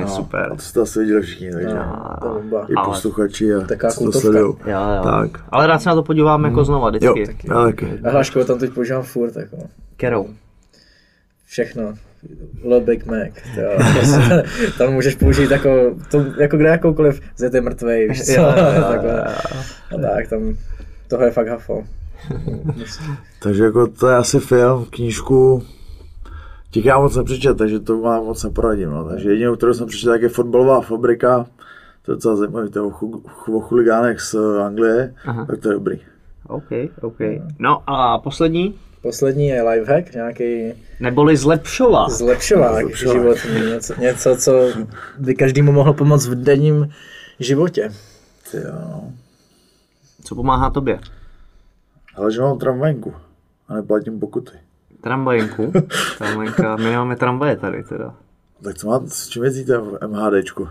super, A to jste asi viděli všichni, takže i posluchači a co to sledují. Ale rád se na to podíváme jako znova, vždycky. A Hláškovo tam teď používám furt, jako. Kerou. Všechno. Little Big Mac, tam můžeš použít jako, to, jako kde jakoukoliv, zde je mrtvej, víš co, tak tam tohle je fakt hafo. Takže jako to je asi film, knížku, těch já moc nepřečet, takže to vám moc neporadím, no. Takže jedinou, kterou jsem přečet, tak je Fotbalová fabrika, to je docela zajímavý, to je o chuligánech z Anglie, tak to je dobrý. OK. No a poslední? Poslední je lifehack, nějaký... Neboli zlepšovák. Zlepšovák. Životní, něco, co by každému mohlo pomoct v denním životě. Jo. Co pomáhá tobě? Ale že mám tramvajku a neplatím pokuty. Tramvajku? Tramvajka, my nemáme tramvaje tady teda. Tak co máte, s čím jezdíte v MHDčku?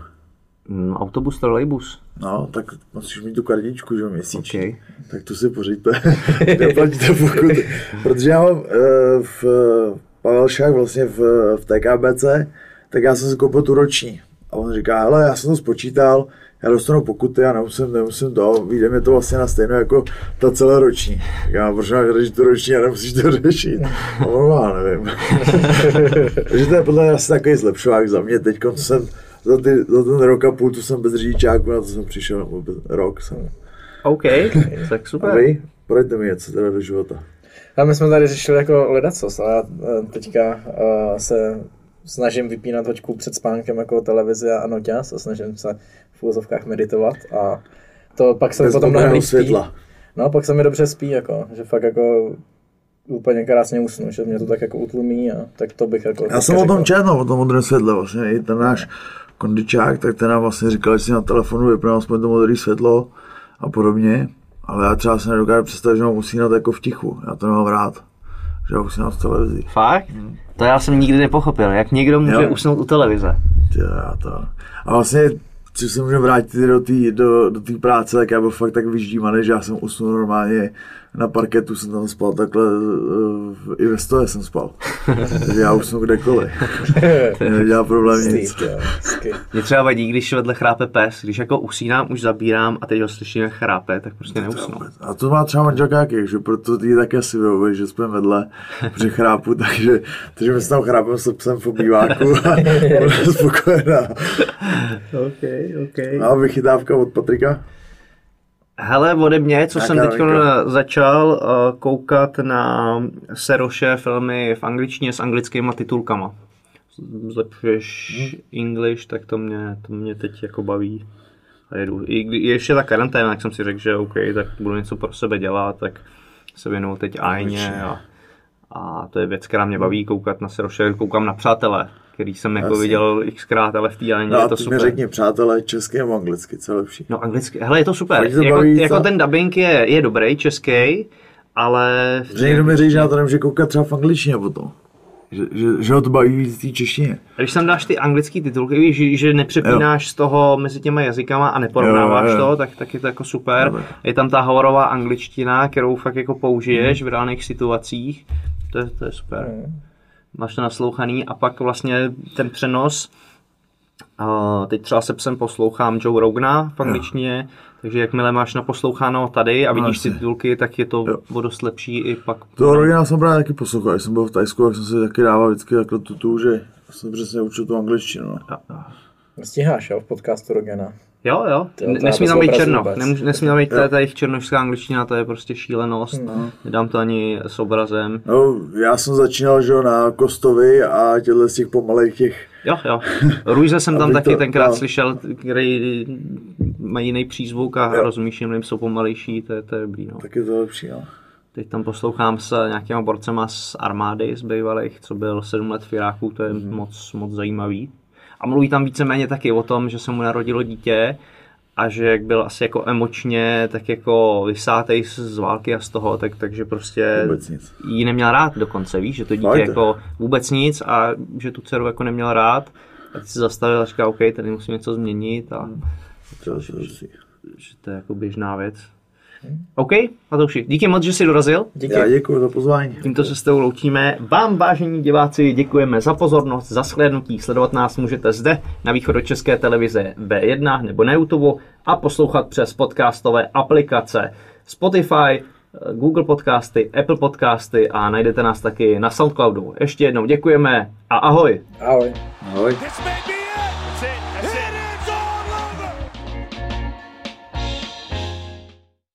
Autobus, trolejbus. No, tak musíš mít tu kartičku, že měsíčně. Okay. Tak tu si pořiďte, neplatíte pokuty. Protože já mám v Pavelšách, vlastně v TKBC, tak já jsem si koupil tu roční. A on říká, hele, já jsem to spočítal, já dostanu pokuty, já nemusím to, vyjde mi to vlastně na stejno jako ta celá roční. Já proč mám řešit tu roční a nemusíš to řešit. A on má, nevím. Takže to je podle asi takový zlepšovák za mě teď, co jsem za ten rok a půl, tu jsem bez řidičáku, na to jsem přišel vůbec rok. OK, tak super. A vy, poraďte mi něco teda do života. A my jsme tady řešili jako ledacos, ale já teďka se snažím vypínat hoďku před spánkem jako televizi a noťaz a snažím se v úvozovkách meditovat a to pak se mi potom mnohem líp spí. No, pak se mi dobře spí, jako, že fakt jako úplně krásně usnu, že mě to tak jako utlumí a tak to bych jako... Já jsem o tom četl, o tom modrém světle vlastně, i ten náš kondičák, tak ten nám vlastně říkal, že si na telefonu vypneme aspoň to modré světlo a podobně, ale já třeba se nedokážu představit, že mám usínat jako v tichu, já to nemám rád, že já usínám z televizi. Fakt? To já jsem nikdy nepochopil, jak někdo může usnout u televize. A vlastně, co se můžeme vrátit do té práce, tak já byl fakt tak vyždímaný, že já jsem usnul normálně na parketu, jsem tam spal takhle, i ve stoje jsem spal. Takže já usnu kdekoliv. To nedělá problém nic. Mě třeba vadí, když vedle chrápe pes, když jako usínám, už zabírám a teď ho slyším, jak chrápe, tak prostě neusnu. A to má třeba manželka taky, že proto ty taky asi vyhovuje, že spím vedle, protože chrápu, takže my se tam chrápem se psem v obýváku a ona je spokojená. OK. A vychytávka od Patrika? Hele, ode mě, co jsem teď začal koukat na Seroše filmy v angličtině s anglickýma titulkama. Zlepšuješ English, tak to mě teď jako baví. A jedu. I ještě ta karanténa, jak jsem si řekl, že OK, tak budu něco pro sebe dělat, tak se věnuju teď Ajně. A to je věc, která mě baví, koukat na Seroše, koukám na Přátelé, který jsem jako viděl xkrát, ale v té Ajně je to super. No a řekni Přátelé česky nebo anglicky, co je lepší? No anglicky, hele, je to super, jako ten dubbing je dobrý, český, ale... Že někdo mi říká, že na to nemůže koukat třeba v angličtině potom, že ho to baví víc v té češtině. Když tam dáš ty anglické titulky, víš, že nepřepínáš z toho mezi těma jazykama a neporovnáváš to, tak je to jako super. Je tam ta hovorová angličtina, kterou fakt jako použiješ v reálných situacích, to je super. Máš to naslouchaný a pak vlastně ten přenos, teď třeba se psem poslouchám Joe Rogana v angličtině, takže jakmile máš naposloucháno tady a vidíš si titulky, tak je to o dost lepší i pak. Toho Rogana jsem právě taky poslouchal, když jsem byl v Tajsku, tak jsem se taky dával vždycky takhle tutu, že jsem přesně učil tu angličtinu. Stíháš v podcastu Rogana? Jo, nesmí tam být černo, nesmí tam být ta jejich černošská angličtina, to je prostě šílenost, nedám to ani s obrazem. No, já jsem začínal, že na Kostovi a těhle z těch pomalejch těch... Jo, Růjze jsem tam taky tenkrát slyšel, který mají jiný přízvuk a rozumíš jim, jsou pomalejší, to je dobrý, no. Tak je to lepší, jo. Teď tam poslouchám s nějakýma borcema z armády, z bývalých, co byl 7 let v Iráku, to je moc zajímavý. A mluví tam víceméně taky o tom, že se mu narodilo dítě a že jak byl asi jako emočně tak jako vysátej z války a z toho, takže prostě jí neměl rád dokonce, víš, že to dítě jako vůbec nic a že tu dceru jako neměl rád. A ty se zastavil a říká, OK, tady musím něco změnit a že to je jako běžná věc. OK, Matouši, díky moc, že jsi dorazil. Díky. Já děkuji za pozvání. Tímto se s tebou loučíme. Vám, vážení diváci, děkujeme za pozornost, za shlédnutí. Sledovat nás můžete zde na Východočeské televize V1 nebo na YouTube a poslouchat přes podcastové aplikace Spotify, Google Podcasty, Apple Podcasty a najdete nás taky na Soundcloudu. Ještě jednou děkujeme a ahoj. Ahoj. Ahoj.